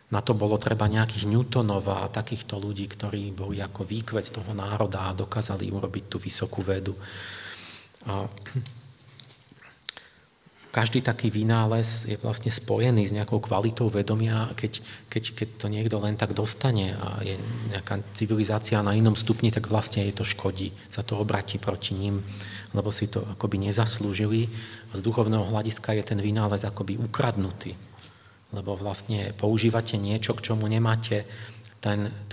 Na to bolo treba nejakých Newtonov a takýchto ľudí, ktorí boli ako výkvet toho národa a dokázali urobiť tú vysokú vedu. každý taký vynález je vlastne spojený s nejakou kvalitou vedomia, keď to niekto len tak dostane a je nejaká civilizácia na inom stupni, tak vlastne jej to škodí, sa to obratí proti ním, lebo si to akoby nezaslúžili. A z duchovného hľadiska je ten vynález akoby ukradnutý, lebo vlastne používate niečo, k čomu nemáte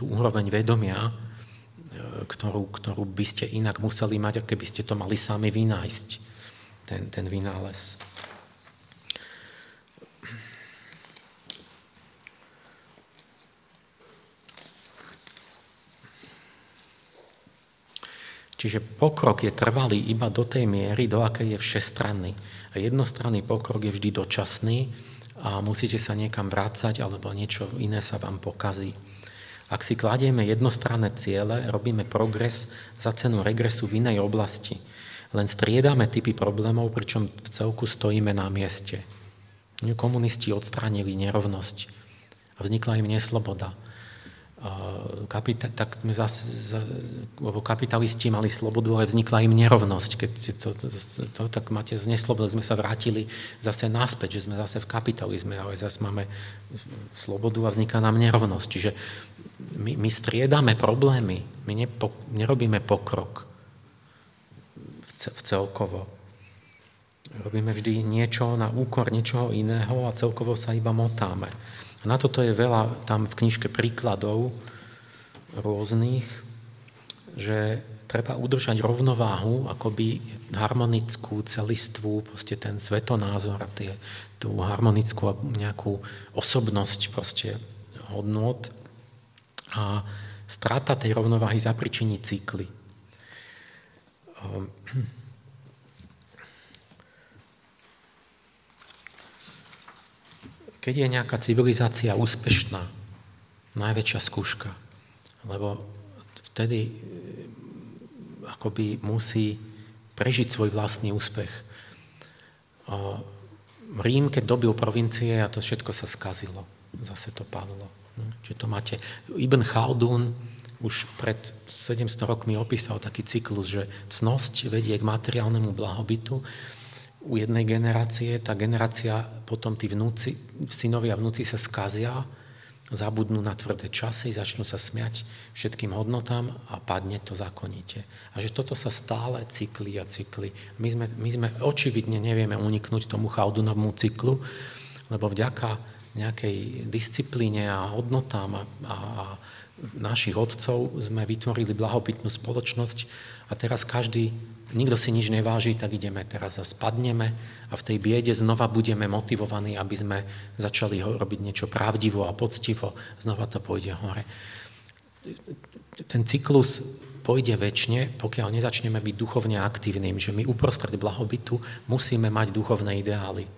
tú úroveň vedomia, ktorú by ste inak museli mať, keby ste to mali sami vynájsť, ten vynález. Čiže pokrok je trvalý iba do tej miery, do akej je všestranný. A jednostranný pokrok je vždy dočasný a musíte sa niekam vrácať alebo niečo iné sa vám pokazí. Ak si kladieme jednostranné ciele, robíme progres za cenu regresu v inej oblasti. Len striedame typy problémov, pričom v celku stojíme na mieste. Komunisti odstránili nerovnosť a vznikla im nesloboda. Kapitalisti mali slobodu, ale vznikla im nerovnosť. Keď to tak máte z neslobody, sme sa vrátili zase naspäť, že sme zase v kapitalizme, ale zase máme slobodu a vzniká nám nerovnosť. Čiže my striedame problémy, my nerobíme pokrok v celkovo. Robíme vždy niečo na úkor niečoho iného a celkovo sa iba motáme. A na toto je veľa tam v knižke príkladov rôznych, že treba udržať rovnováhu, akoby harmonickú, celistvú, proste ten svetonázor, tú harmonickú nejakú osobnosť proste hodnot a strata tej rovnováhy zapričiní cykly. Keď je nejaká civilizácia úspešná, najväčšia skúška, lebo vtedy akoby musí prežiť svoj vlastný úspech. Rím, keď dobil provincie, a to všetko sa skazilo, zase to padlo. Čiže to máte. Ibn Chaldún už pred 700 rokmi opísal taký cyklus, že cnosť vedie k materiálnemu blahobytu u jednej generácie, tá generácia, potom tí vnúci, synovia a vnúci sa skazia, zabudnú na tvrdé časy, začnú sa smiať všetkým hodnotám a padne to zákonite. A že toto sa stále cykli a cykli. My sme očividne nevieme uniknúť tomu Chaldunovmu cyklu, lebo vďaka nejakej disciplíne a hodnotám a našich otcov sme vytvorili blahobytnú spoločnosť a teraz nikto si nič neváži, tak ideme teraz a spadneme a v tej biede znova budeme motivovaní, aby sme začali robiť niečo pravdivo a poctivo, znova to pôjde hore. Ten cyklus pôjde väčšine, pokiaľ nezačneme byť duchovne aktívnym, že my uprostred blahobytu musíme mať duchovné ideály.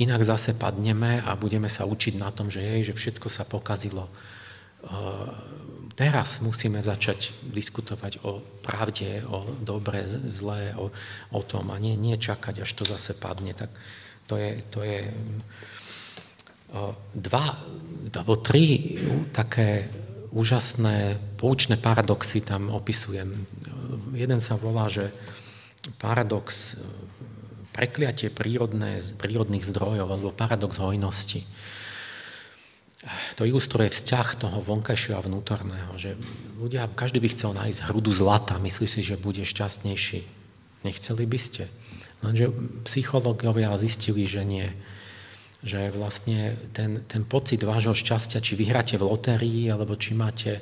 Inak zase padneme a budeme sa učiť na tom, že všetko sa pokazilo. Teraz musíme začať diskutovať o pravde, o dobre, zlé, o tom a nie čakať, až to zase padne. Tak to je dva alebo tri také úžasné poučné paradoxy tam opisujem. Jeden sa volá, že paradox prekliatie prírodných zdrojov alebo paradox hojnosti. To ilustruje vzťah toho vonkajšieho a vnútorného, že ľudia, každý by chcel nájsť hrudu zlata, myslí si, že bude šťastnejší. Nechceli by ste. Lenže psychológovia zistili, že nie. Že vlastne ten pocit vášho šťastia, či vyhráte v lotérii, alebo či máte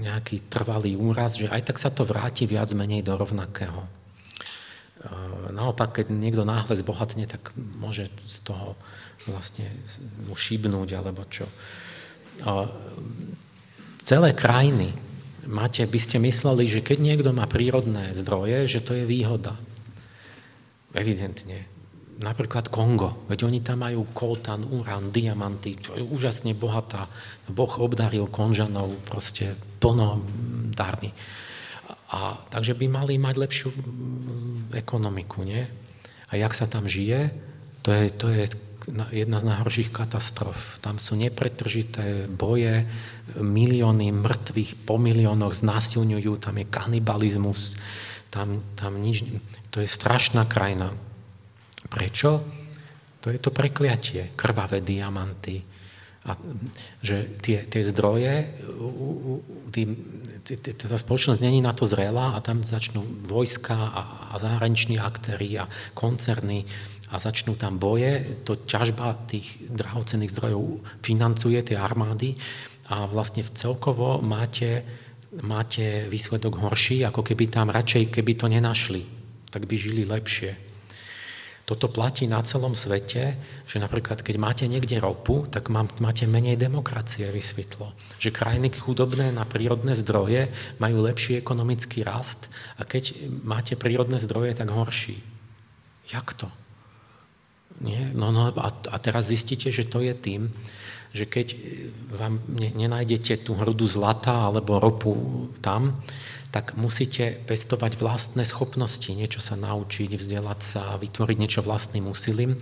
nejaký trvalý úraz, že aj tak sa to vráti viac menej do rovnakého. Naopak, keď niekto náhle zbohatne, tak môže z toho vlastne mu šibnúť, alebo čo. Celé krajiny by ste mysleli, že keď niekto má prírodné zdroje, že to je výhoda. Evidentne. Napríklad Kongo. Veď oni tam majú koltan, urán, diamanty, čo je úžasne bohatá. Boh obdaril Konžanov proste plno darmi. A takže by mali mať lepšiu ekonomiku, nie? A jak sa tam žije, to je jedna z najhorších katastrof. Tam sú nepretržité boje, milióny mŕtvych, po miliónoch znásilňujú, tam je kanibalizmus, tam nič. To je strašná krajina. Prečo? To je to prekliatie, krvavé diamanty. A že tie zdroje, tá spoločnosť není na to zrelá a tam začnú vojska a zahraniční aktéry a koncerny a začnú tam boje. To ťažba tých drahocenných zdrojov financuje tie armády a vlastne celkovo máte výsledok horší, ako keby tam radšej, keby to nenašli, tak by žili lepšie. Toto platí na celom svete, že napríklad, keď máte niekde ropu, tak máte menej demokracie, vysvetlo. Že krajiny chudobné na prírodné zdroje majú lepší ekonomický rast a keď máte prírodné zdroje, tak horší. Jak to? Nie? No a teraz zistíte, že to je tým, že keď vám nenájdete tú hrudu zlata alebo ropu tam, tak musíte pestovať vlastné schopnosti, niečo sa naučiť, vzdelať sa, vytvoriť niečo vlastným úsilím.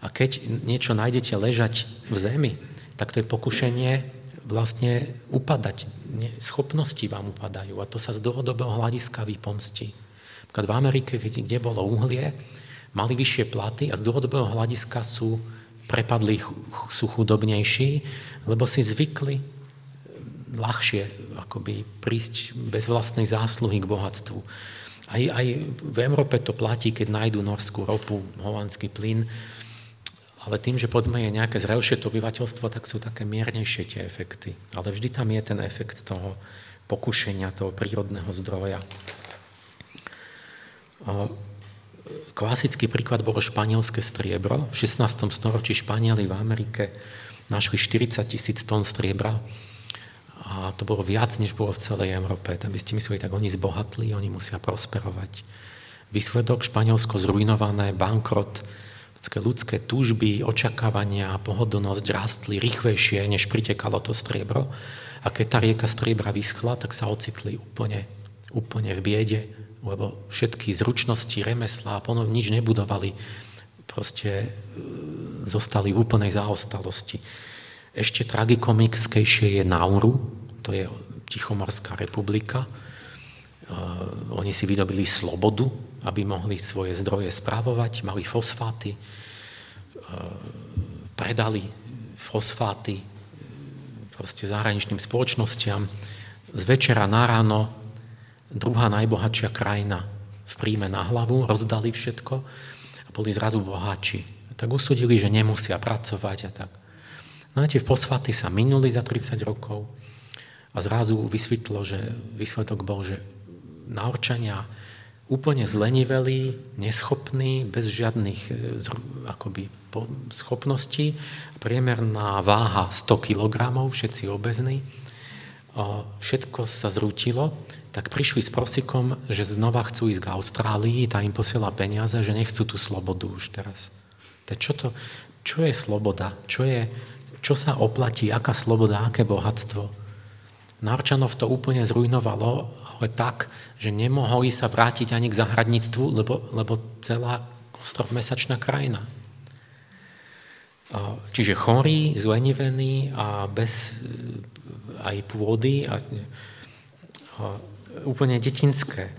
A keď niečo nájdete ležať v zemi, tak to je pokušenie vlastne upadať. Schopnosti vám upadajú a to sa z dlhodobého hľadiska vypomstí. Napríklad v Amerike, kde bolo uhlie, mali vyššie platy a z dlhodobého hľadiska sú chudobnejší, lebo si zvykli ľahšie akoby prísť bez vlastnej zásluhy k bohatstvu. Aj v Európe to platí, keď nájdú norskú ropu, holandský plyn, ale tým, že poďme je nejaké zrelšie to obyvateľstvo, tak sú také miernejšie tie efekty. Ale vždy tam je ten efekt toho pokušenia, toho prírodného zdroja. Klasický príklad bolo španielské striebro. V 16. storočí Španieli v Amerike našli 40 000 tón striebra. A to bolo viac, než bolo v celej Európe. Tam by ste mysleli, tak oni zbohatli, oni musia prosperovať. Výsledok: Španielsko zrujnované, bankrot, ľudské túžby, očakávania a pohodlnosť rastli rýchlejšie, než pritekalo to striebro. A keď tá rieka striebra vyschla, tak sa ocitli úplne v biede, lebo všetky zručnosti, remeslá, ponovne nič nebudovali. Proste zostali v úplnej zaostalosti. Ešte tragikomickejšie je Nauru, to je Tichomorská republika. Oni si vydobili slobodu, aby mohli svoje zdroje spravovať, mali fosfáty, predali fosfáty proste zahraničným spoločnostiam. Z večera na ráno druhá najbohatšia krajina v príjme na hlavu, rozdali všetko a boli zrazu boháči. Tak usúdili, že nemusia pracovať a tak. Nájte, fosfáty sa minuli za 30 rokov a zrazu vysvetlo, že výsledok bol, že Naorčania úplne zleniveli, neschopní, bez žiadnych akoby schopností. Priemerná váha 100 kg, všetci obezní. Všetko sa zrútilo, tak prišli s prosikom, že znova chcú ísť k Austrálii, tá im posiela peniaze, že nechcú tú slobodu už teraz. Čo je sloboda? Čo sa oplatí, aká sloboda, aké bohatstvo. Naorčanov to úplne zrujnovalo, ale tak, že nemohli sa vrátiť ani k záhradníctvu, lebo celá ostrovmesačná krajina. Čiže chorí, zlenivení a bez aj pôdy a úplne detinské.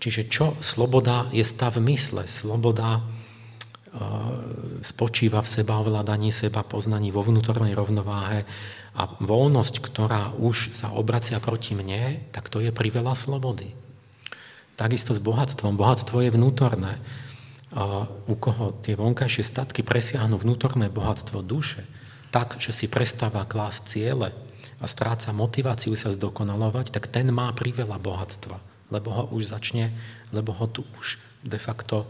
Čiže čo? Sloboda je stav mysle. Sloboda spočíva v sebaovládaní, sebapoznaní, vo vnútornej rovnováhe a voľnosť, ktorá už sa obracia proti mne, tak to je priveľa slobody. Takisto s bohatstvom. Bohatstvo je vnútorné. U koho tie vonkajšie statky presiahnu vnútorné bohatstvo duše, tak, že si prestáva klásť ciele a stráca motiváciu sa zdokonalovať, tak ten má priveľa bohatstva, lebo ho tu už de facto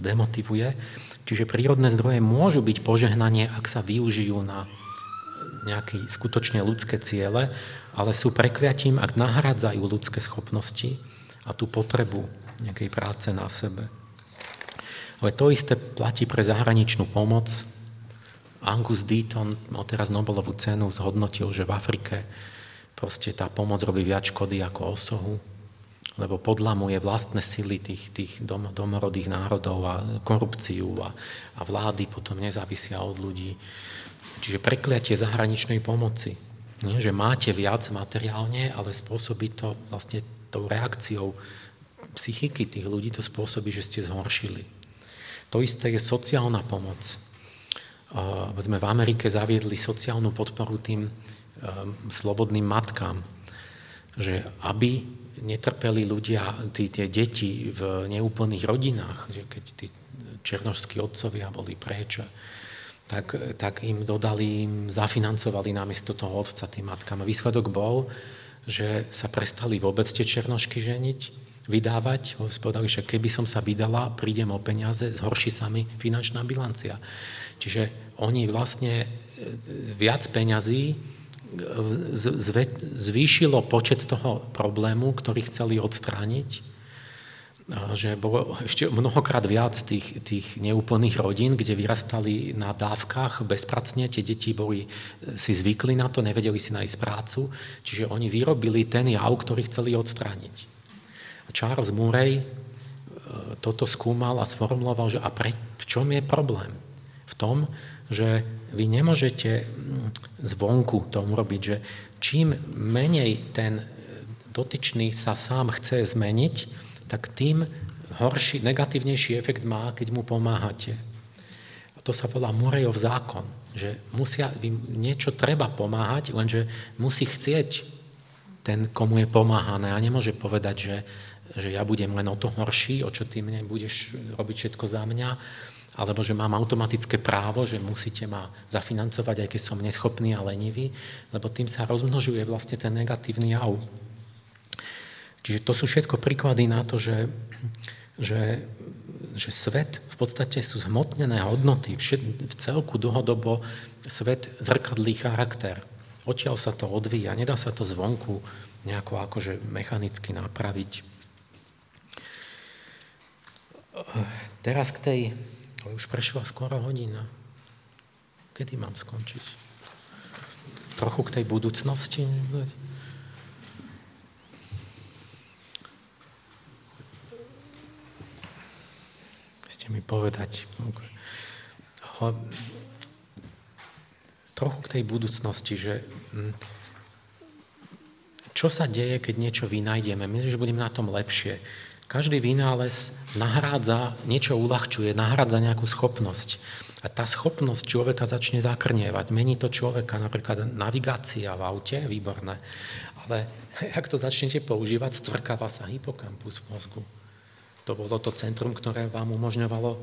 demotivuje. Čiže prírodné zdroje môžu byť požehnanie, ak sa využijú na nejaké skutočne ľudské ciele, ale sú prekliatím, ak nahradzajú ľudské schopnosti a tú potrebu nejakej práce na sebe. Ale to isté platí pre zahraničnú pomoc. Angus Deaton teraz Nobelovú cenu zhodnotil, že v Afrike proste tá pomoc robí viac škody ako osohu, lebo podlamuje vlastné sily tých domorodých národov a korupciu a vlády potom nezávisia od ľudí. Čiže prekliatie zahraničnej pomoci. Nie, že máte viac materiálne, ale spôsobí to vlastne tou reakciou psychiky tých ľudí, to spôsobí, že ste zhoršili. To isté je sociálna pomoc. Sme v Amerike zaviedli sociálnu podporu tým slobodným matkám, že aby netrpeli ľudia, tie deti v neúplných rodinách, že keď tí černošskí otcovia boli preč, tak im dodali, zafinancovali namiesto toho otca tým matkám. A výsledok bol, že sa prestali vôbec tie černošky ženiť, vydávať, povedali, že keby som sa vydala, prídem o peniaze, zhorší sa mi finančná bilancia. Čiže oni vlastne viac peňazí zvýšilo počet toho problému, ktorý chceli odstrániť, že bolo ešte mnohokrát viac tých neúplných rodín, kde vyrastali na dávkach bezpracne, tie deti si zvykli na to, nevedeli si nájsť prácu, čiže oni vyrobili ten jav, ktorý chceli odstrániť. Charles Murray toto skúmal a sformuloval, že v čom je problém? V tom, že vy nemôžete zvonku to urobiť, že čím menej ten dotyčný sa sám chce zmeniť, tak tým horší, negatívnejší efekt má, keď mu pomáhate. A to sa volá Murrayov zákon, že niečo treba pomáhať, lenže musí chcieť ten, komu je pomáhané, a nemôže povedať, že ja budem len o to horší, o čo ty mne budeš robiť všetko za mňa, alebo že mám automatické právo, že musíte ma zafinancovať, aj keď som neschopný a lenivý, lebo tým sa rozmnožuje vlastne ten negatívny jav. Čiže to sú všetko príklady na to, že svet v podstate sú zhmotnené hodnoty, v celku dlhodobo svet zrkadlí charakter. Odtiaľ sa to odvíja, nedá sa to zvonku nejako akože mechanicky napraviť. Teraz k tej... Už prešla skoro hodina. Kedy mám skončiť? Trochu k tej budúcnosti. Chcete mi povedať... Trochu k tej budúcnosti, že čo sa deje, keď niečo vynájdeme? Myslím, že budeme na tom lepšie. Každý vynález nahrádza, niečo uľahčuje, nahrádza nejakú schopnosť. A tá schopnosť človeka začne zakrnievať. Mení to človeka, napríklad navigácia v aute, výborné. Ale ak to začnete používať, stvrkáva sa hypokampus v mozgu. To bolo to centrum, ktoré vám umožňovalo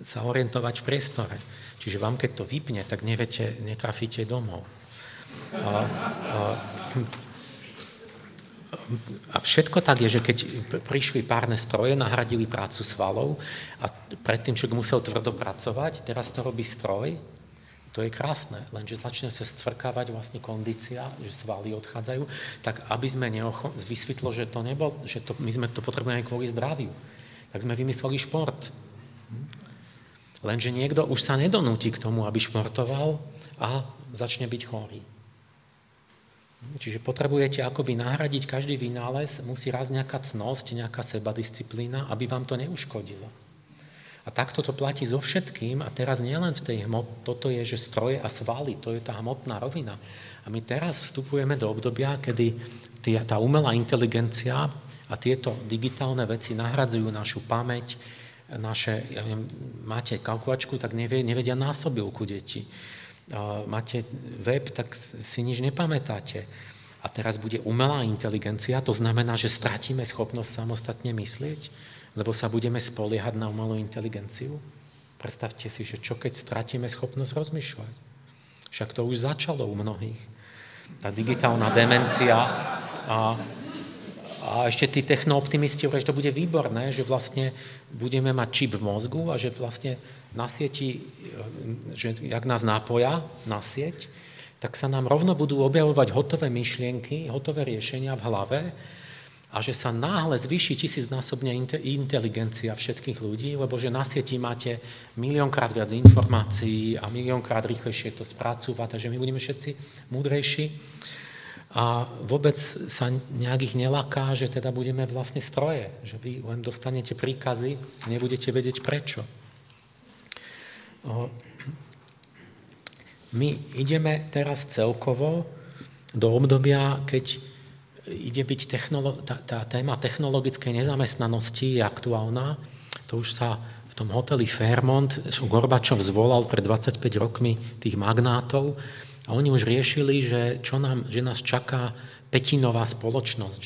sa orientovať v priestore. Čiže vám, keď to vypne, tak neviete, netrafíte domov. A všetko tak je, že keď prišli párne stroje, nahradili prácu svalov a predtým človek musel tvrdo pracovať, teraz to robí stroj, to je krásne, lenže začne sa scvrkávať vlastne kondícia, že svaly odchádzajú, tak aby sme vysvetlo, že to nebol, že to, my sme to potrebujeme kvôli zdraviu, tak sme vymysleli šport. Lenže niekto už sa nedonúti k tomu, aby športoval a začne byť chorý. Čiže potrebujete akoby nahradiť každý vynález, musí raz nejaká cnosť, nejaká sebadisciplína, aby vám to neuškodilo. A takto to platí so všetkým, a teraz nielen v tej toto je, že stroje a svaly, to je tá hmotná rovina. A my teraz vstupujeme do obdobia, kedy tá umelá inteligencia a tieto digitálne veci nahradzujú našu pamäť, naše, ja viem, máte kalkulačku, tak nevedia násobilku deti. Máte web, tak si nič nepamätáte. A teraz bude umelá inteligencia, to znamená, že stratíme schopnosť samostatne myslieť, lebo sa budeme spoliehať na umelú inteligenciu. Predstavte si, že čo keď stratíme schopnosť rozmýšľať. Však to už začalo u mnohých. Tá digitálna demencia a ešte tí techno-optimisti, že to bude výborné, že vlastne budeme mať čip v mozgu a že vlastne na sieti, že jak nás nápoja na sieť, tak sa nám rovno budú objavovať hotové myšlienky, hotové riešenia v hlave, a že sa náhle zvýši 1000-násobne inteligencia všetkých ľudí, lebo že na sieti máte 1 000 000-krát viac informácií a 1 000 000-krát rýchlejšie to spracúvať, takže my budeme všetci múdrejší. A vôbec sa nejakých nelaká, že teda budeme vlastne stroje, že vy len dostanete príkazy a nebudete vedieť prečo. My ideme teraz celkovo do obdobia, keď ide byť tá téma technologickej nezamestnanosti je aktuálna. To už sa v v tom hoteli Fairmont Gorbačov zvolal pred 25 rokmi tých magnátov a oni už riešili, že nás čaká petinová spoločnosť,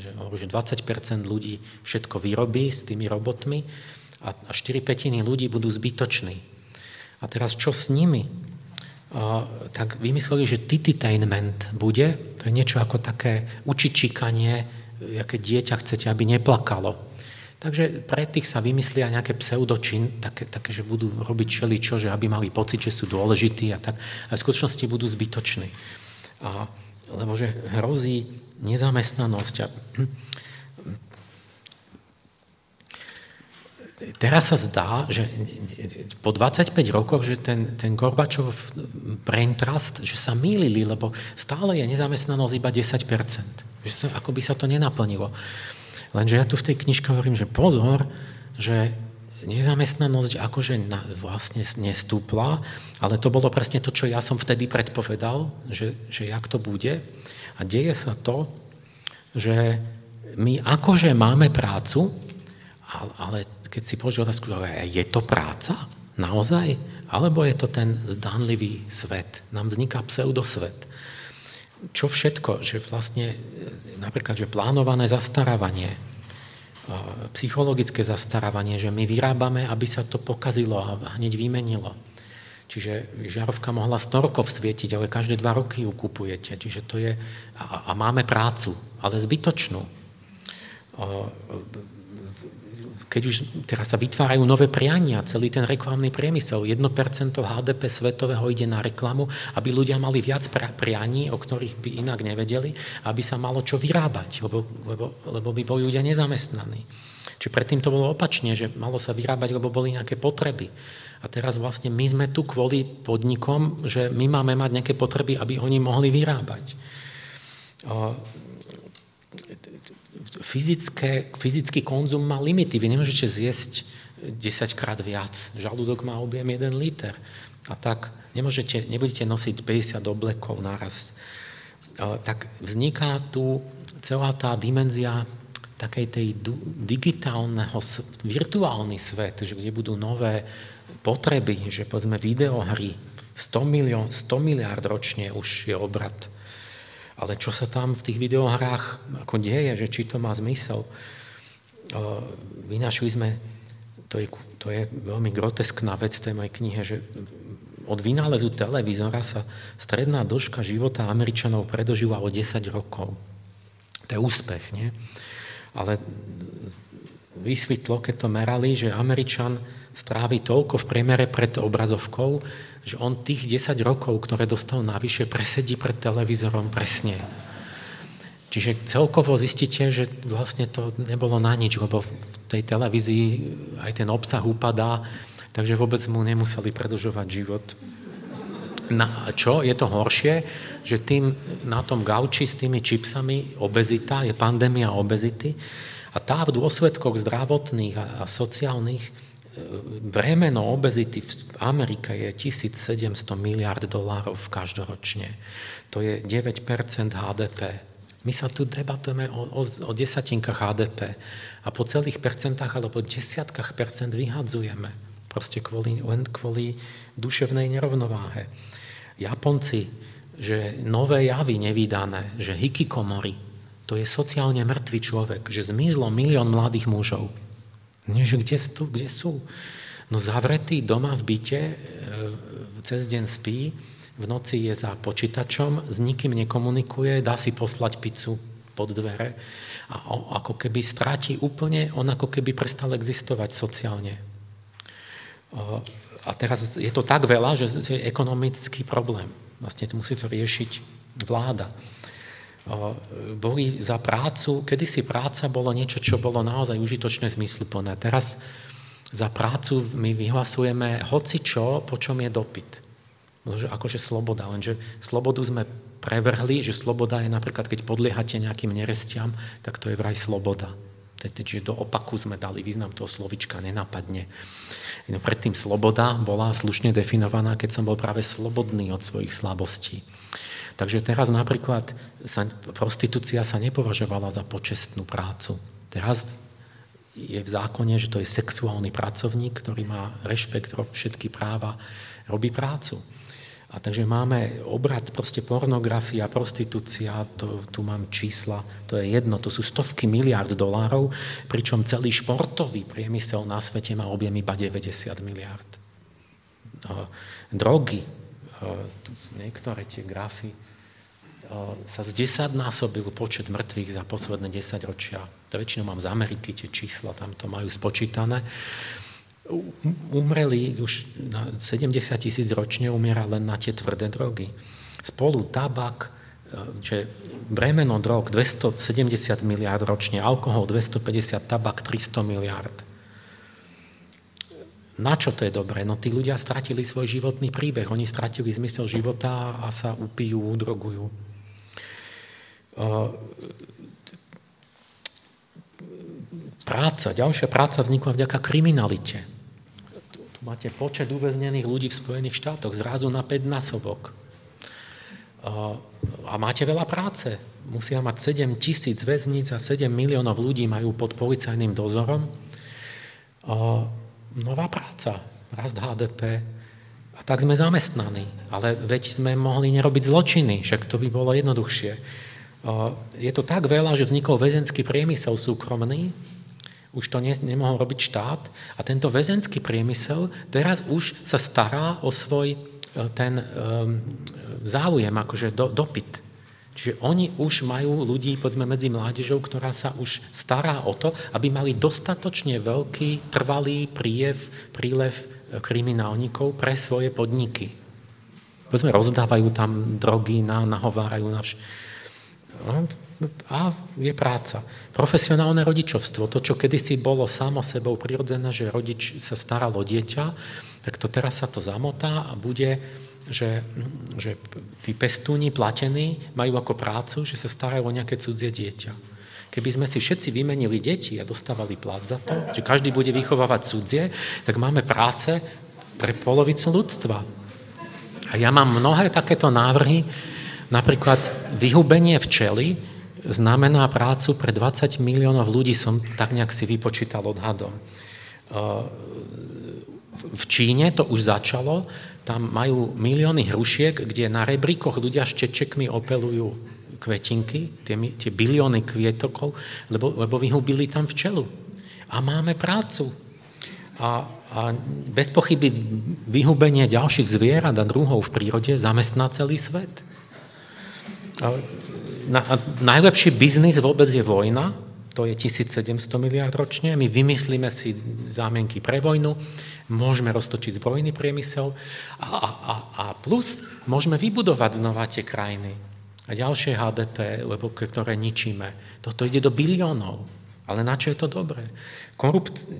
že 20% ľudí všetko vyrobí s tými robotmi a 4/5 ľudí budú zbytoční. A teraz čo s nimi? Tak vymysleli, že tititainment bude, to je niečo ako také učičíkanie, aké dieťa chcete, aby neplakalo. Takže pre tých sa vymyslia nejaké pseudočin, také, že budú robiť čeličo, že aby mali pocit, že sú dôležití a tak, ale v skutočnosti budú zbytoční. Lebo že hrozí nezamestnanosť. Teraz sa zdá, že po 25 rokoch, že ten Gorbačov brain trust, že sa mýlili, lebo stále je nezamestnanosť iba 10%. Že ako by sa to nenaplnilo. Lenže ja tu v tej knižke hovorím, že pozor, že nezamestnanosť akože vlastne nestúpla, ale to bolo presne to, čo ja som vtedy predpovedal, že jak to bude. A deje sa to, že my akože máme prácu, ale keď si položil otázku, je to práca? Naozaj? Alebo je to ten zdánlivý svet? Nám vzniká pseudosvet. Čo všetko? Že vlastne, napríklad, že plánované zastarávanie, psychologické zastarávanie, že my vyrábame, aby sa to pokazilo a hneď vymenilo. Čiže žarovka mohla 100 rokov svietiť, ale každé 2 roky ju kupujete. Čiže to je... A máme prácu, ale zbytočnú. Keď už teraz sa vytvárajú nové priania, celý ten reklamný priemysel, 1% HDP svetového ide na reklamu, aby ľudia mali viac prianí, o ktorých by inak nevedeli, aby sa malo čo vyrábať, lebo by boli ľudia nezamestnaní. Čiže predtým to bolo opačne, že malo sa vyrábať, lebo boli nejaké potreby. A teraz vlastne my sme tu kvôli podnikom, že my máme mať nejaké potreby, aby oni mohli vyrábať. Fyzický konzum má limity. Vy nemôžete zjesť 10-krát viac. Žalúdok má objem 1 liter. A tak nebudete nosiť 50 oblekov naraz. Tak vzniká tu celá tá dimenzia takej tej digitálneho, virtuálny svet, že kde budú nové potreby, že povedzme videohry, 100 miliárd ročne už je obrat. Ale čo sa tam v tých videohrách ako deje, že či to má zmysel? Vynašli sme, to je veľmi groteskná vec tej mojej knihe, že od vynálezu televízora sa stredná dĺžka života Američanov predožila o 10 rokov. To je úspech, nie? Ale vysvetlo, keď to merali, že Američan strávi toľko v priemere pred obrazovkou, že on tých 10 rokov, ktoré dostal navyše, presedí pred televízorom presne. Čiže celkovo zistíte, že vlastne to nebolo na nič, lebo v tej televízii aj ten obsah upadá, takže vôbec mu nemuseli predlžovať život. Čo je to horšie? Že tým na tom gauči s tými čipsami obezita, je pandémia obezity a tá v dôsledkoch zdravotných a sociálnych bremeno obezity v Amerike je 1700 miliard dolárov každoročne. To je 9% HDP. My sa tu debatujeme o desatinkách HDP a po celých percentách alebo desiatkách percent vyhadzujeme. Proste len kvôli duševnej nerovnováhe. Japonci, že nové javy nevydané, že hikikomori, to je sociálne mŕtvý človek, že zmizlo 1 milión mladých mužov. Kde sú? No zavretý doma v byte, cez deň spí, v noci je za počítačom, s nikým nekomunikuje, dá si poslať pizzu pod dvere a ako keby stráti úplne, on ako keby prestal existovať sociálne. A teraz je to tak veľa, že to je ekonomický problém. Vlastne musí to riešiť vláda. Boli za prácu, kedysi práca bolo niečo, čo bolo naozaj užitočné, zmysluplné. Teraz za prácu my vyhlasujeme hocičo, po čom je dopyt. Akože sloboda, lenže slobodu sme prevrhli, že sloboda je napríklad, keď podliehate nejakým nerestiam, tak to je vraj sloboda. Čiže do opaku sme dali význam toho slovička nenapadne. No predtým sloboda bola slušne definovaná, keď som bol práve slobodný od svojich slabostí. Takže teraz napríklad prostitúcia sa nepovažovala za počestnú prácu. Teraz je v zákone, že to je sexuálny pracovník, ktorý má rešpekt, všetky práva, robí prácu. A takže máme obrat, proste pornografia, prostitúcia, tu mám čísla, to je jedno, to sú $100 miliárd, pričom celý športový priemysel na svete má objem iba 90 miliárd. Drogy, tu sú niektoré tie grafy, sa z 10-násobil počet mŕtvych za posledné 10 ročia. To väčšinou mám z Ameriky, tie čísla, tam to majú spočítané. Umreli už 70 000 ročne, umiera len na tie tvrdé drogy. Spolu tabak, že bremeno drog 270 miliárd ročne, alkohol 250, tabak 300 miliárd. Na čo to je dobré? No tí ľudia stratili svoj životný príbeh, oni stratili zmysel života a sa upijú, udrogujú. Práca, ďalšia práca vznikla vďaka kriminalite. Máte počet uväznených ľudí v Spojených štátoch, zrazu na 5-násobok. A máte veľa práce. Musia mať 7 000 väzníc a 7 miliónov ľudí majú pod policajným dozorom. Nová práca, rast HDP. A tak sme zamestnaní. Ale veď sme mohli nerobiť zločiny, však to by bolo jednoduchšie. Je to tak veľa, že vznikol väzenský priemysel súkromný, už to nemohol robiť štát a tento väzenský priemysel teraz už sa stará o svoj ten záujem, akože dopyt. Čiže oni už majú ľudí, povedzme, medzi mládežou, ktorá sa už stará o to, aby mali dostatočne veľký trvalý prílev kriminálnikov pre svoje podniky. Povedzme, rozdávajú tam drogy, nahovárajú na a je práca. Profesionálne rodičovstvo, to, čo kedysi bolo samo sebou prirodzené, že rodič sa staral o dieťa, tak to teraz sa to zamotá a bude, že tí pestúni platení majú ako prácu, že sa starajú o nejaké cudzie dieťa. Keby sme si všetci vymenili deti a dostávali plat za to, že každý bude vychovávať cudzie, tak máme práce pre polovicu ľudstva. A ja mám mnohé takéto návrhy, napríklad vyhubenie včely znamená prácu pre 20 miliónov ľudí, som tak nejak si vypočítal odhadom. V Číne to už začalo, tam majú milióny hrušiek, kde na rebríkoch ľudia štečekmi opelujú kvetinky, tie bilióny kvietokov, lebo vyhubili tam včelu. A máme prácu. A bez pochyby vyhubenie ďalších zvierat a druhov v prírode zamestná celý svet. Najlepší biznis vôbec je vojna, to je 1700 miliárd ročne, my vymyslíme si zámienky pre vojnu, môžeme roztočiť zbrojný priemysel a plus môžeme vybudovať znova tie krajiny a ďalšie HDP, lebo, ktoré ničíme. Toto ide do biliónov, ale na čo je to dobré?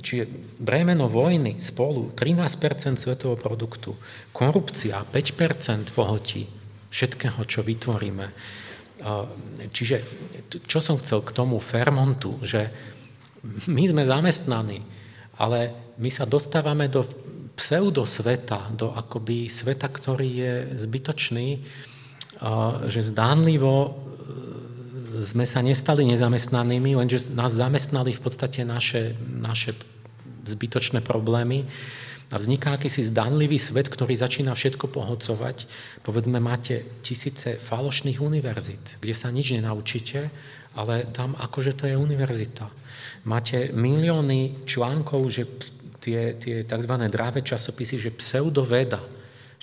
Čiže bremeno vojny spolu 13% svetového produktu, korupcia 5% pohotí všetkého, čo vytvoríme. Čiže, čo som chcel k tomu Fairmontu, že my sme zamestnaní, ale my sa dostávame do pseudosveta, do akoby sveta, ktorý je zbytočný, že zdánlivo sme sa nestali nezamestnanými, lenže nás zamestnali v podstate naše zbytočné problémy a vzniká akýsi zdanlivý svet, ktorý začína všetko pohodcovať. Povedzme, máte tisíce falošných univerzít, kde sa nič nenaučíte, ale tam akože to je univerzita. Máte milióny článkov, že tie tzv. Dráve časopisy, že pseudoveda.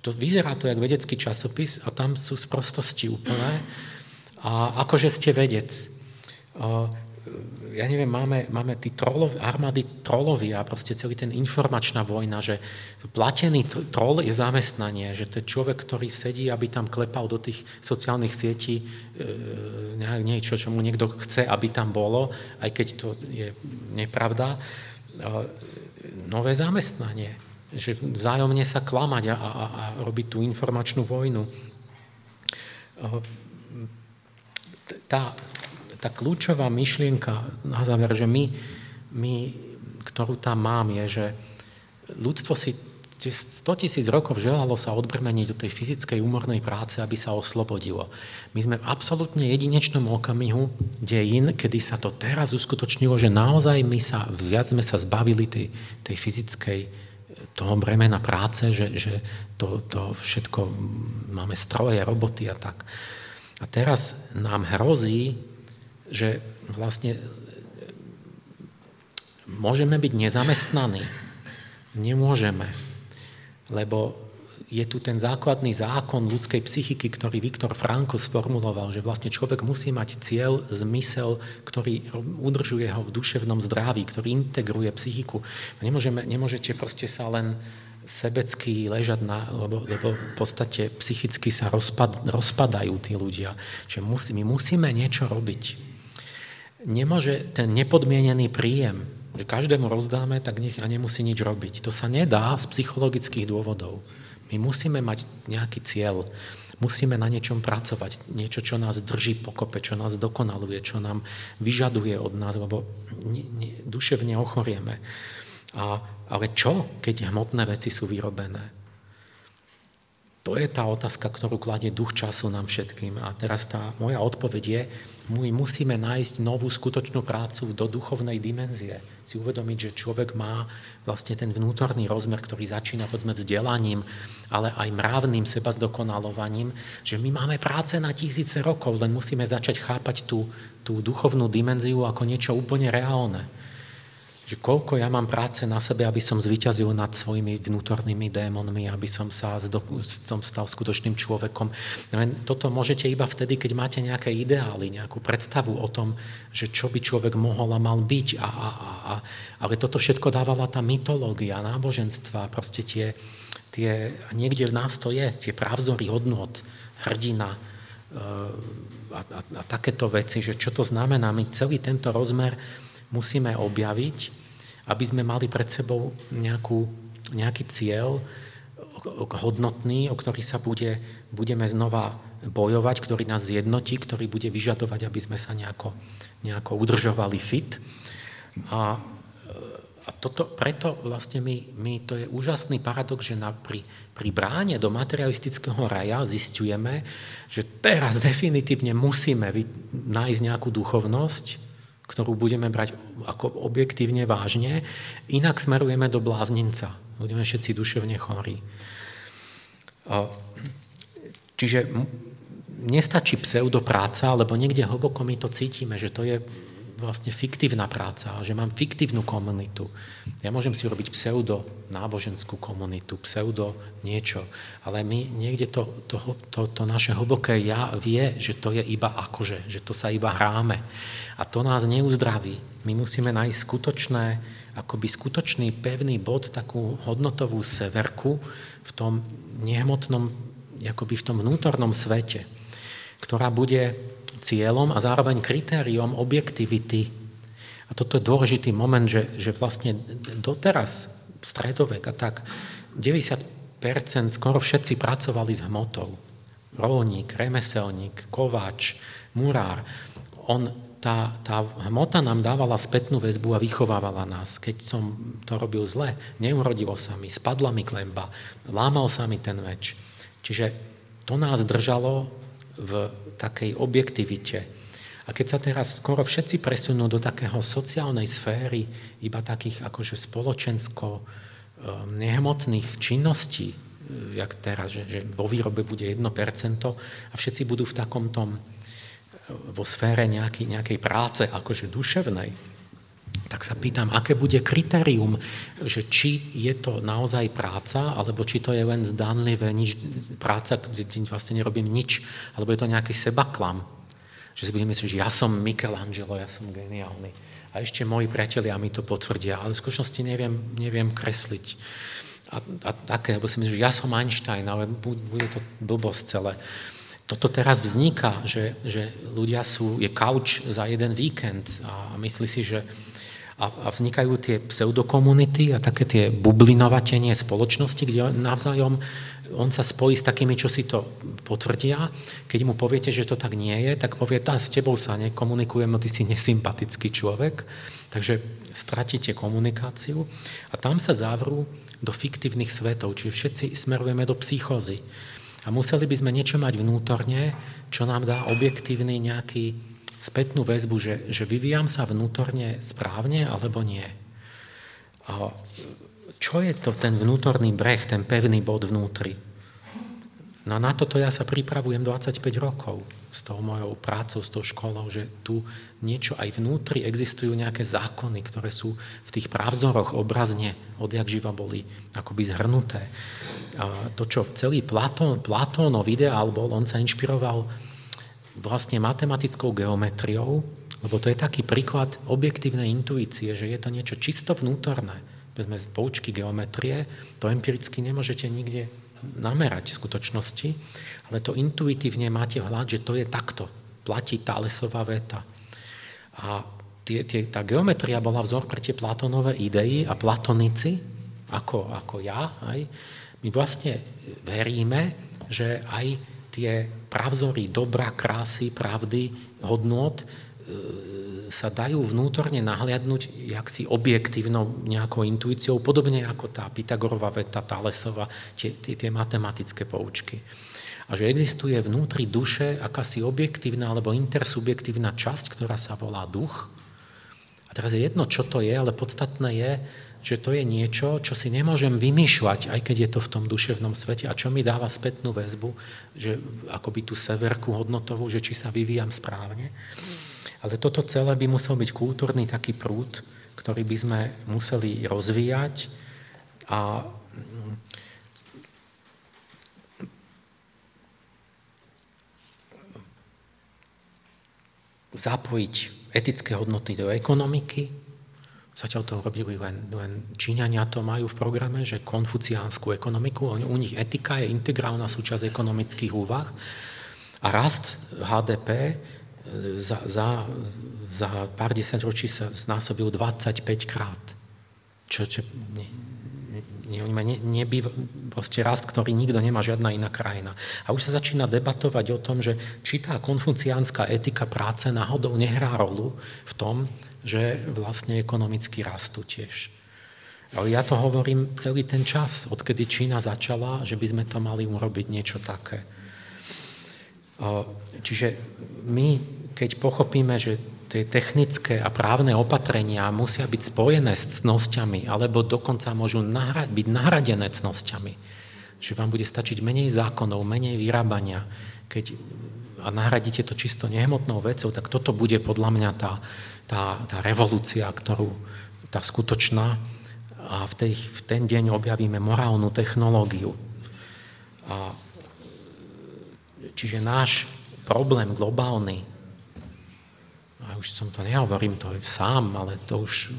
To vyzerá to jak vedecký časopis a tam sú sprostosti úplné. A akože ste vedec. Ja neviem, máme armády trolovia, proste celý ten informačná vojna, že platený trol je zamestnanie, že to je človek, ktorý sedí, aby tam klepal do tých sociálnych sietí niečo, čo mu niekto chce, aby tam bolo, aj keď to je nepravda. Nové zamestnanie, že vzájomne sa klamať a robiť tú informačnú vojnu. Tá kľúčová myšlienka na záver, že my, ktorú tam mám, je, že ľudstvo si 100 000 rokov želalo sa odbrmeniť do tej fyzickej úmornej práce, aby sa oslobodilo. My sme v absolútne jedinečnom okamihu dejín, kedy sa to teraz uskutočnilo, že naozaj viac sme sa zbavili tej fyzickej toho bremena práce, že to všetko máme stroje, roboty a tak. A teraz nám hrozí, že vlastne môžeme byť nezamestnaní. Nemôžeme, lebo je tu ten základný zákon ľudskej psychiky, ktorý Viktor Frankl sformuloval, že vlastne človek musí mať cieľ, zmysel, ktorý udržuje ho v duševnom zdraví, ktorý integruje psychiku. Nemôžete proste sa len sebecky ležať, lebo v podstate psychicky sa rozpadajú tí ľudia. Čiže my musíme niečo robiť. Nemôže ten nepodmienený príjem, že každému rozdáme, tak nech a nemusí nič robiť. To sa nedá z psychologických dôvodov. My musíme mať nejaký cieľ, musíme na niečom pracovať, niečo, čo nás drží pokope, čo nás dokonaluje, čo nám vyžaduje od nás, lebo duševne ochorieme. Ale čo, keď hmotné veci sú vyrobené? To je tá otázka, ktorú kladie duch času nám všetkým. A teraz tá moja odpoveď je, my musíme nájsť novú skutočnú prácu do duchovnej dimenzie. Si uvedomiť, že človek má vlastne ten vnútorný rozmer, ktorý začína poďme vzdelaním, ale aj mravným sebazdokonalovaním, že my máme práce na tisíce rokov, len musíme začať chápať tú duchovnú dimenziu ako niečo úplne reálne. Že koľko ja mám práce na sebe, aby som zvíťazil nad svojimi vnútornými démonmi, aby som sa stal skutočným človekom. Toto môžete iba vtedy, keď máte nejaké ideály, nejakú predstavu o tom, že čo by človek mohol a mal byť. Ale toto všetko dávala tá mytológia, náboženstva, proste niekde v nás to je, tie právzory hodnôt, hrdina a takéto veci, že čo to znamená. My celý tento rozmer musíme objaviť, aby sme mali pred sebou nejaký cieľ hodnotný, o ktorý sa budeme znova bojovať, ktorý nás zjednotí, ktorý bude vyžadovať, aby sme sa nejako udržovali fit. A toto, preto vlastne my to je úžasný paradox, že pri bráne do materialistického raja zisťujeme, že teraz definitívne musíme nájsť nejakú duchovnosť, ktorú budeme brať ako objektívne vážne, inak smerujeme do blázninca. Budeme všetci duševne chorí. Čiže nestačí pseudopráca, lebo niekde hlboko my to cítime, že to je vlastne fiktívna práca, že mám fiktívnu komunitu. Ja môžem si robiť pseudo náboženskú komunitu, pseudo niečo, ale my niekde to naše hlboké ja vie, že to je iba akože, že to sa iba hráme. A to nás neuzdraví. My musíme nájsť skutočný pevný bod, takú hodnotovú severku v tom nehmotnom, akoby v tom vnútornom svete, ktorá bude cieľom a zároveň kritériom objektivity. A toto je dôležitý moment, že vlastne doteraz stredovek a tak 90% skoro všetci pracovali s hmotou. Rolník, remeselník, kováč, murár. Tá hmota nám dávala spätnú väzbu a vychovávala nás. Keď som to robil zle, neurodilo sa mi, spadla mi klemba, lámal sa mi ten meč. Čiže to nás držalo v takej objektivite. A keď sa teraz skoro všetci presunú do takého sociálnej sféry, iba takých akože spoločensko nehmotných činností, jak teraz, že vo výrobe bude 1% a všetci budú v takom tom vo sfére nejakej práce, akože duševnej, tak sa pýtam, aké bude kritérium, že či je to naozaj práca, alebo či to je len zdanlivé práca, kde vlastne nerobím nič, alebo je to nejaký sebaklam. Že si budem myslieť, že ja som Michelangelo, ja som geniálny. A ešte moji priatelia mi to potvrdia, ale v skutočnosti neviem kresliť. A také, lebo si myslím, že ja som Einstein, ale bude to blbosť celé. Toto teraz vzniká, že ľudia je kauč za jeden víkend a myslí si, že a vznikajú tie pseudokomunity a také tie bublinovatenie spoločnosti, kde navzájom on sa spojí s takými, čo si to potvrdia. Keď mu poviete, že to tak nie je, tak povie, tá, s tebou sa nekomunikujem, ty si nesympatický človek. Takže stratíte komunikáciu a tam sa zavrú do fiktívnych svetov, čiže všetci smerujeme do psychózy. A museli by sme niečo mať vnútorne, čo nám dá objektívny nejaký spätnú väzbu, že vyvíjam sa vnútorne správne, alebo nie. A čo je to ten vnútorný breh, ten pevný bod vnútri? No na toto ja sa pripravujem 25 rokov s tou mojou prácou, s tou školou, že tu niečo aj vnútri existujú nejaké zákony, ktoré sú v tých právzoroch obrazne odjak živa boli akoby zhrnuté. A to, čo celý Platónov ideál bol, on sa inšpiroval vlastne matematickou geometriou, lebo to je taký príklad objektívnej intuície, že je to niečo čisto vnútorné. Vezme z poučky geometrie, to empiricky nemôžete nikde namerať v skutočnosti, ale to intuitívne máte vhľad, že to je takto. Platí Thalesová veta. A tá geometria bola vzor pre tie Platónové idei a platonici, ako ja, aj, my vlastne veríme, že aj tie pravzory dobra, krásy, pravdy, hodnot sa dajú vnútorne nahliadnúť jaksi objektívnou nejakou intuíciou, podobne ako tá Pythagorová veta, Thalesova, tie matematické poučky. A že existuje vnútri duše akási objektívna alebo intersubjektívna časť, ktorá sa volá duch. A teraz je jedno, čo to je, ale podstatné je, že to je niečo, čo si nemôžem vymýšľať, aj keď je to v tom duševnom svete, a čo mi dáva spätnú väzbu, že akoby tú severku hodnotovú, že či sa vyvíjam správne. Ale toto celé by musel byť kultúrny taký prúd, ktorý by sme museli rozvíjať. A zapojiť etické hodnoty do ekonomiky. Zatiaľ to robili len Číňania, to majú v programe, že konfuciánsku ekonomiku, u nich etika je integrálna súčasť ekonomických úvah a rast HDP za pár desaťročí sa znásobil 25-krát. Čo nebýva proste rast, ktorý nikto nemá, žiadna iná krajina. A už sa začína debatovať o tom, že či tá konfuciánska etika práce náhodou nehrá rolu v tom, že vlastne ekonomicky rastú tiež. Ale ja to hovorím celý ten čas, odkedy Čína začala, že by sme to mali urobiť niečo také. Čiže my, keď pochopíme, že tie technické a právne opatrenia musia byť spojené s cnosťami, alebo dokonca môžu byť nahradené cnosťami, že vám bude stačiť menej zákonov, menej vyrábania, keď a nahradíte to čisto nehmotnou vecou, tak toto bude podľa mňa tá revolúcia, ktorú tá skutočná, a v ten deň objavíme morálnu technológiu. A čiže náš problém globálny, a už som to nehovorím, to je sám, ale to už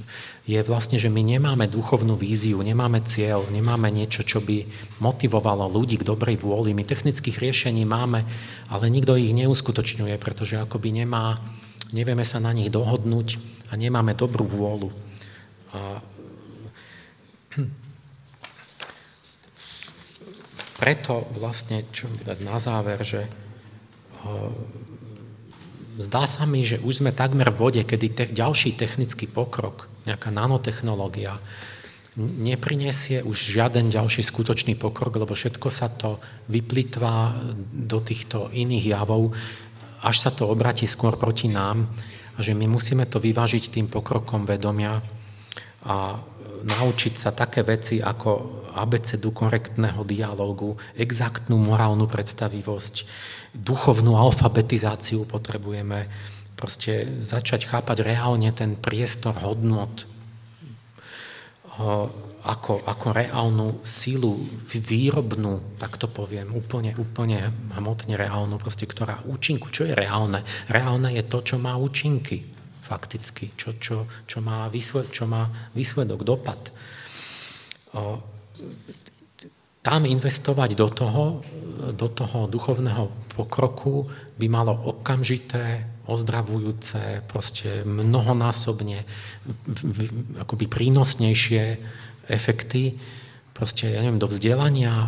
je vlastne, že my nemáme duchovnú víziu, nemáme cieľ, nemáme niečo, čo by motivovalo ľudí k dobrej vôli. My technických riešení máme, ale nikto ich neuskutočňuje, pretože akoby nemá, nevieme sa na nich dohodnúť a nemáme dobrú vôľu. A preto vlastne, čo dať na záver, že zdá sa mi, že už sme takmer v bode, kedy ďalší technický pokrok, nejaká nanotechnológia, neprinesie už žiaden ďalší skutočný pokrok, lebo všetko sa to vyplitvá do týchto iných javov, až sa to obratí skôr proti nám, a že my musíme to vyvážiť tým pokrokom vedomia a naučiť sa také veci ako abecedu korektného dialógu, exaktnú morálnu predstavivosť, duchovnú alfabetizáciu potrebujeme, proste začať chápať reálne ten priestor hodnot ako reálnu silu, výrobnú, tak to poviem, úplne hmotne reálnu, proste, ktorá účinku, čo je reálne? Reálne je to, čo má účinky, fakticky, čo má výsledok, dopad. Tam investovať do toho duchovného pokroku by malo okamžité ozdravujúce, proste mnohonásobne akoby prínosnejšie efekty, proste, ja neviem, do vzdelania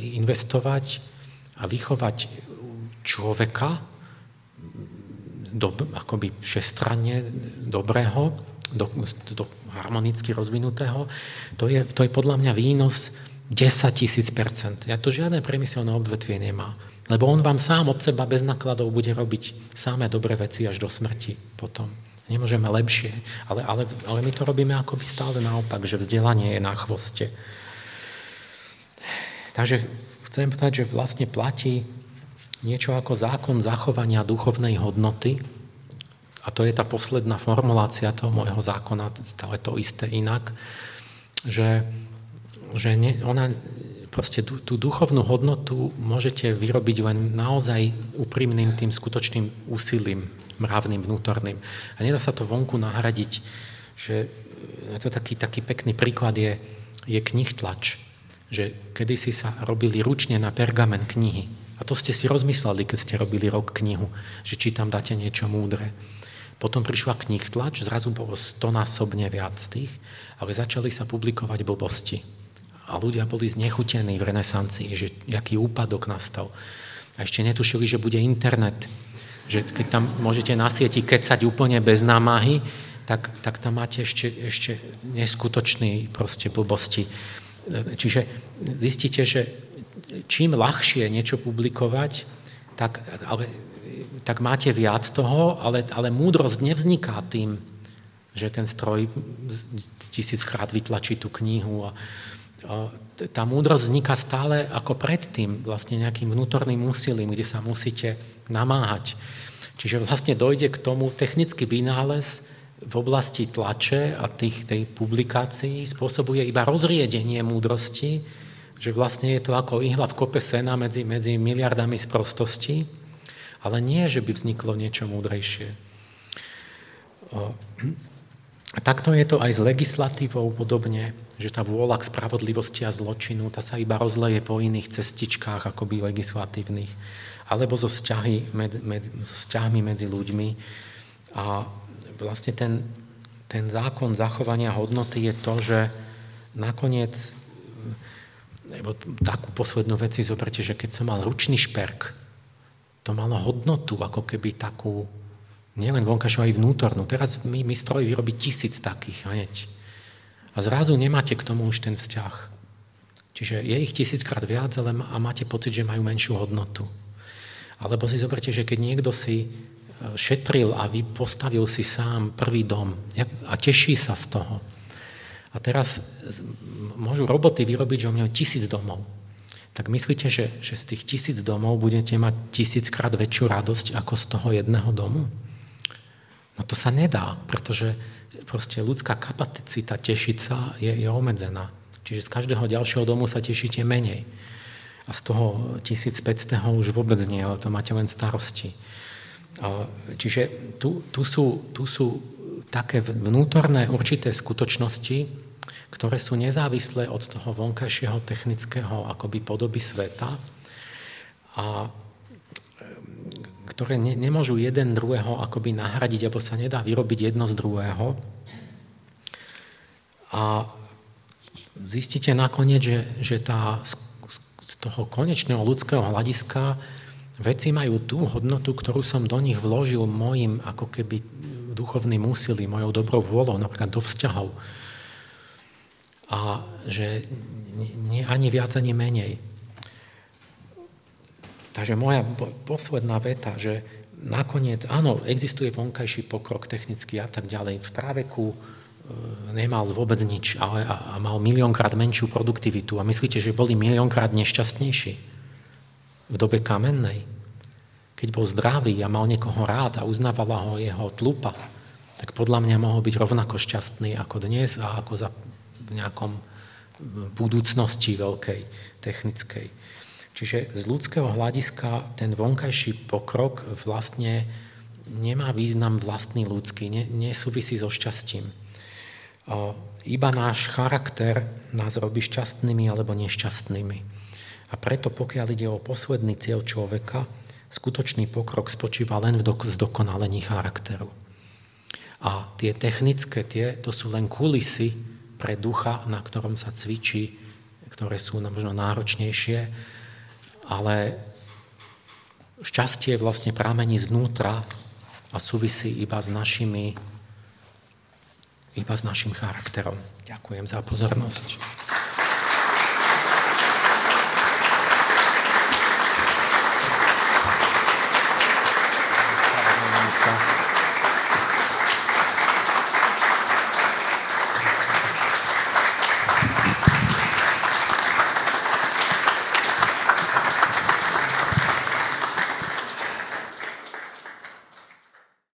investovať a vychovať človeka akoby všestranne dobrého, do harmonicky rozvinutého, to je podľa mňa výnos 10 000%. Ja to žiadne priemyselné odvetvie nemá. Lebo on vám sám od seba bez nákladov bude robiť samé dobré veci až do smrti potom. Nemôžeme lepšie, ale my to robíme akoby stále naopak, že vzdelanie je na chvoste. Takže chcem povedať, že vlastne platí niečo ako zákon zachovania duchovnej hodnoty, a to je tá posledná formulácia toho môjho zákona, ale to isté inak, že ona proste tú duchovnú hodnotu môžete vyrobiť len naozaj úprimným tým skutočným úsilím, mravným, vnútorným. A nedá sa to vonku nahradiť, že to je taký pekný príklad, je knihtlač, že kedysi sa robili ručne na pergamen knihy. A to ste si rozmysleli, keď ste robili rok knihu, že či tam dáte niečo múdre. Potom prišla knihtlač, zrazu bolo 100-násobne viac tých, ale začali sa publikovať blbosti. A ľudia boli znechutení v renesancii, že jaký úpadok nastal. A ešte netušili, že bude internet. Že keď tam môžete na sieti kecať úplne bez námahy, tak tam máte ešte neskutočný proste blbosti. Čiže zistíte, že čím ľahšie niečo publikovať, tak máte viac toho, ale múdrosť nevzniká tým, že ten stroj 1000-krát vytlačí tú knihu a tá múdrosť vzniká stále ako predtým, vlastne nejakým vnútorným úsilím, kde sa musíte namáhať. Čiže vlastne dojde k tomu technický vynález v oblasti tlače a tej publikácií spôsobuje iba rozriedenie múdrosti, že vlastne je to ako ihla v kope sena medzi miliardami sprostostí, ale nie, že by vzniklo niečo múdrejšie. Takto je to aj s legislatívou podobne, že tá vôľa k spravodlivosti a zločinu, tá sa iba rozleje po iných cestičkách akoby legislatívnych, alebo so vzťahmi medzi ľuďmi. A vlastne ten zákon zachovania hodnoty je to, že nakoniec, lebo takú poslednú vec si zoberte, že keď som mal ručný šperk, to malo hodnotu ako keby takú, nielen vonkažu, aj vnútornú. Teraz mi stroj vyrobí 1000 takých hneď. A zrazu nemáte k tomu už ten vzťah. Čiže je ich 1000-krát viac, a máte pocit, že majú menšiu hodnotu. Alebo si zoberte, že keď niekto si šetril a postavil si sám prvý dom a teší sa z toho. A teraz môžu roboty vyrobiť, že o mňa 1000 domov. Tak myslíte, že z tých 1000 domov budete mať 1000-krát väčšiu radosť ako z toho jedného domu? No to sa nedá, pretože proste ľudská kapacita tešiť sa je obmedzená. Čiže z každého ďalšieho domu sa tešíte menej. A z toho 1500 už vôbec nie, ale to máte len starosti. Čiže tu sú také vnútorné určité skutočnosti, ktoré sú nezávislé od toho vonkajšieho technického akoby podoby sveta a ktoré nemôžu jeden druhého akoby nahradiť, alebo sa nedá vyrobiť jedno z druhého. A zistíte nakoniec, že z toho konečného ľudského hľadiska veci majú tú hodnotu, ktorú som do nich vložil mojim ako keby duchovným úsilím, mojou dobrou vôľou, napríklad do vzťahov. A že nie, ani viac, ani menej. Takže moja posledná veta, že nakoniec, áno, existuje vonkajší pokrok technicky a tak ďalej. V práveku nemal vôbec nič a mal 1 000 000-krát menšiu produktivitu. A myslíte, že boli 1 000 000-krát nešťastnejší v dobe kamennej? Keď bol zdravý a mal niekoho rád a uznávala ho jeho tlupa, tak podľa mňa mohol byť rovnako šťastný ako dnes a ako v nejakom budúcnosti veľkej, technickej. Čiže z ľudského hľadiska ten vonkajší pokrok vlastne nemá význam vlastný ľudský, nesúvisí so šťastím. Iba náš charakter nás robí šťastnými alebo nešťastnými. A preto, pokiaľ ide o posledný cieľ človeka, skutočný pokrok spočíva len v zdokonalení charakteru. A tie technické, to sú len kulisy pre ducha, na ktorom sa cvičí, ktoré sú možno náročnejšie, ale šťastie vlastne pramení zvnútra a súvisí iba s našim charakterom. Ďakujem za pozornosť.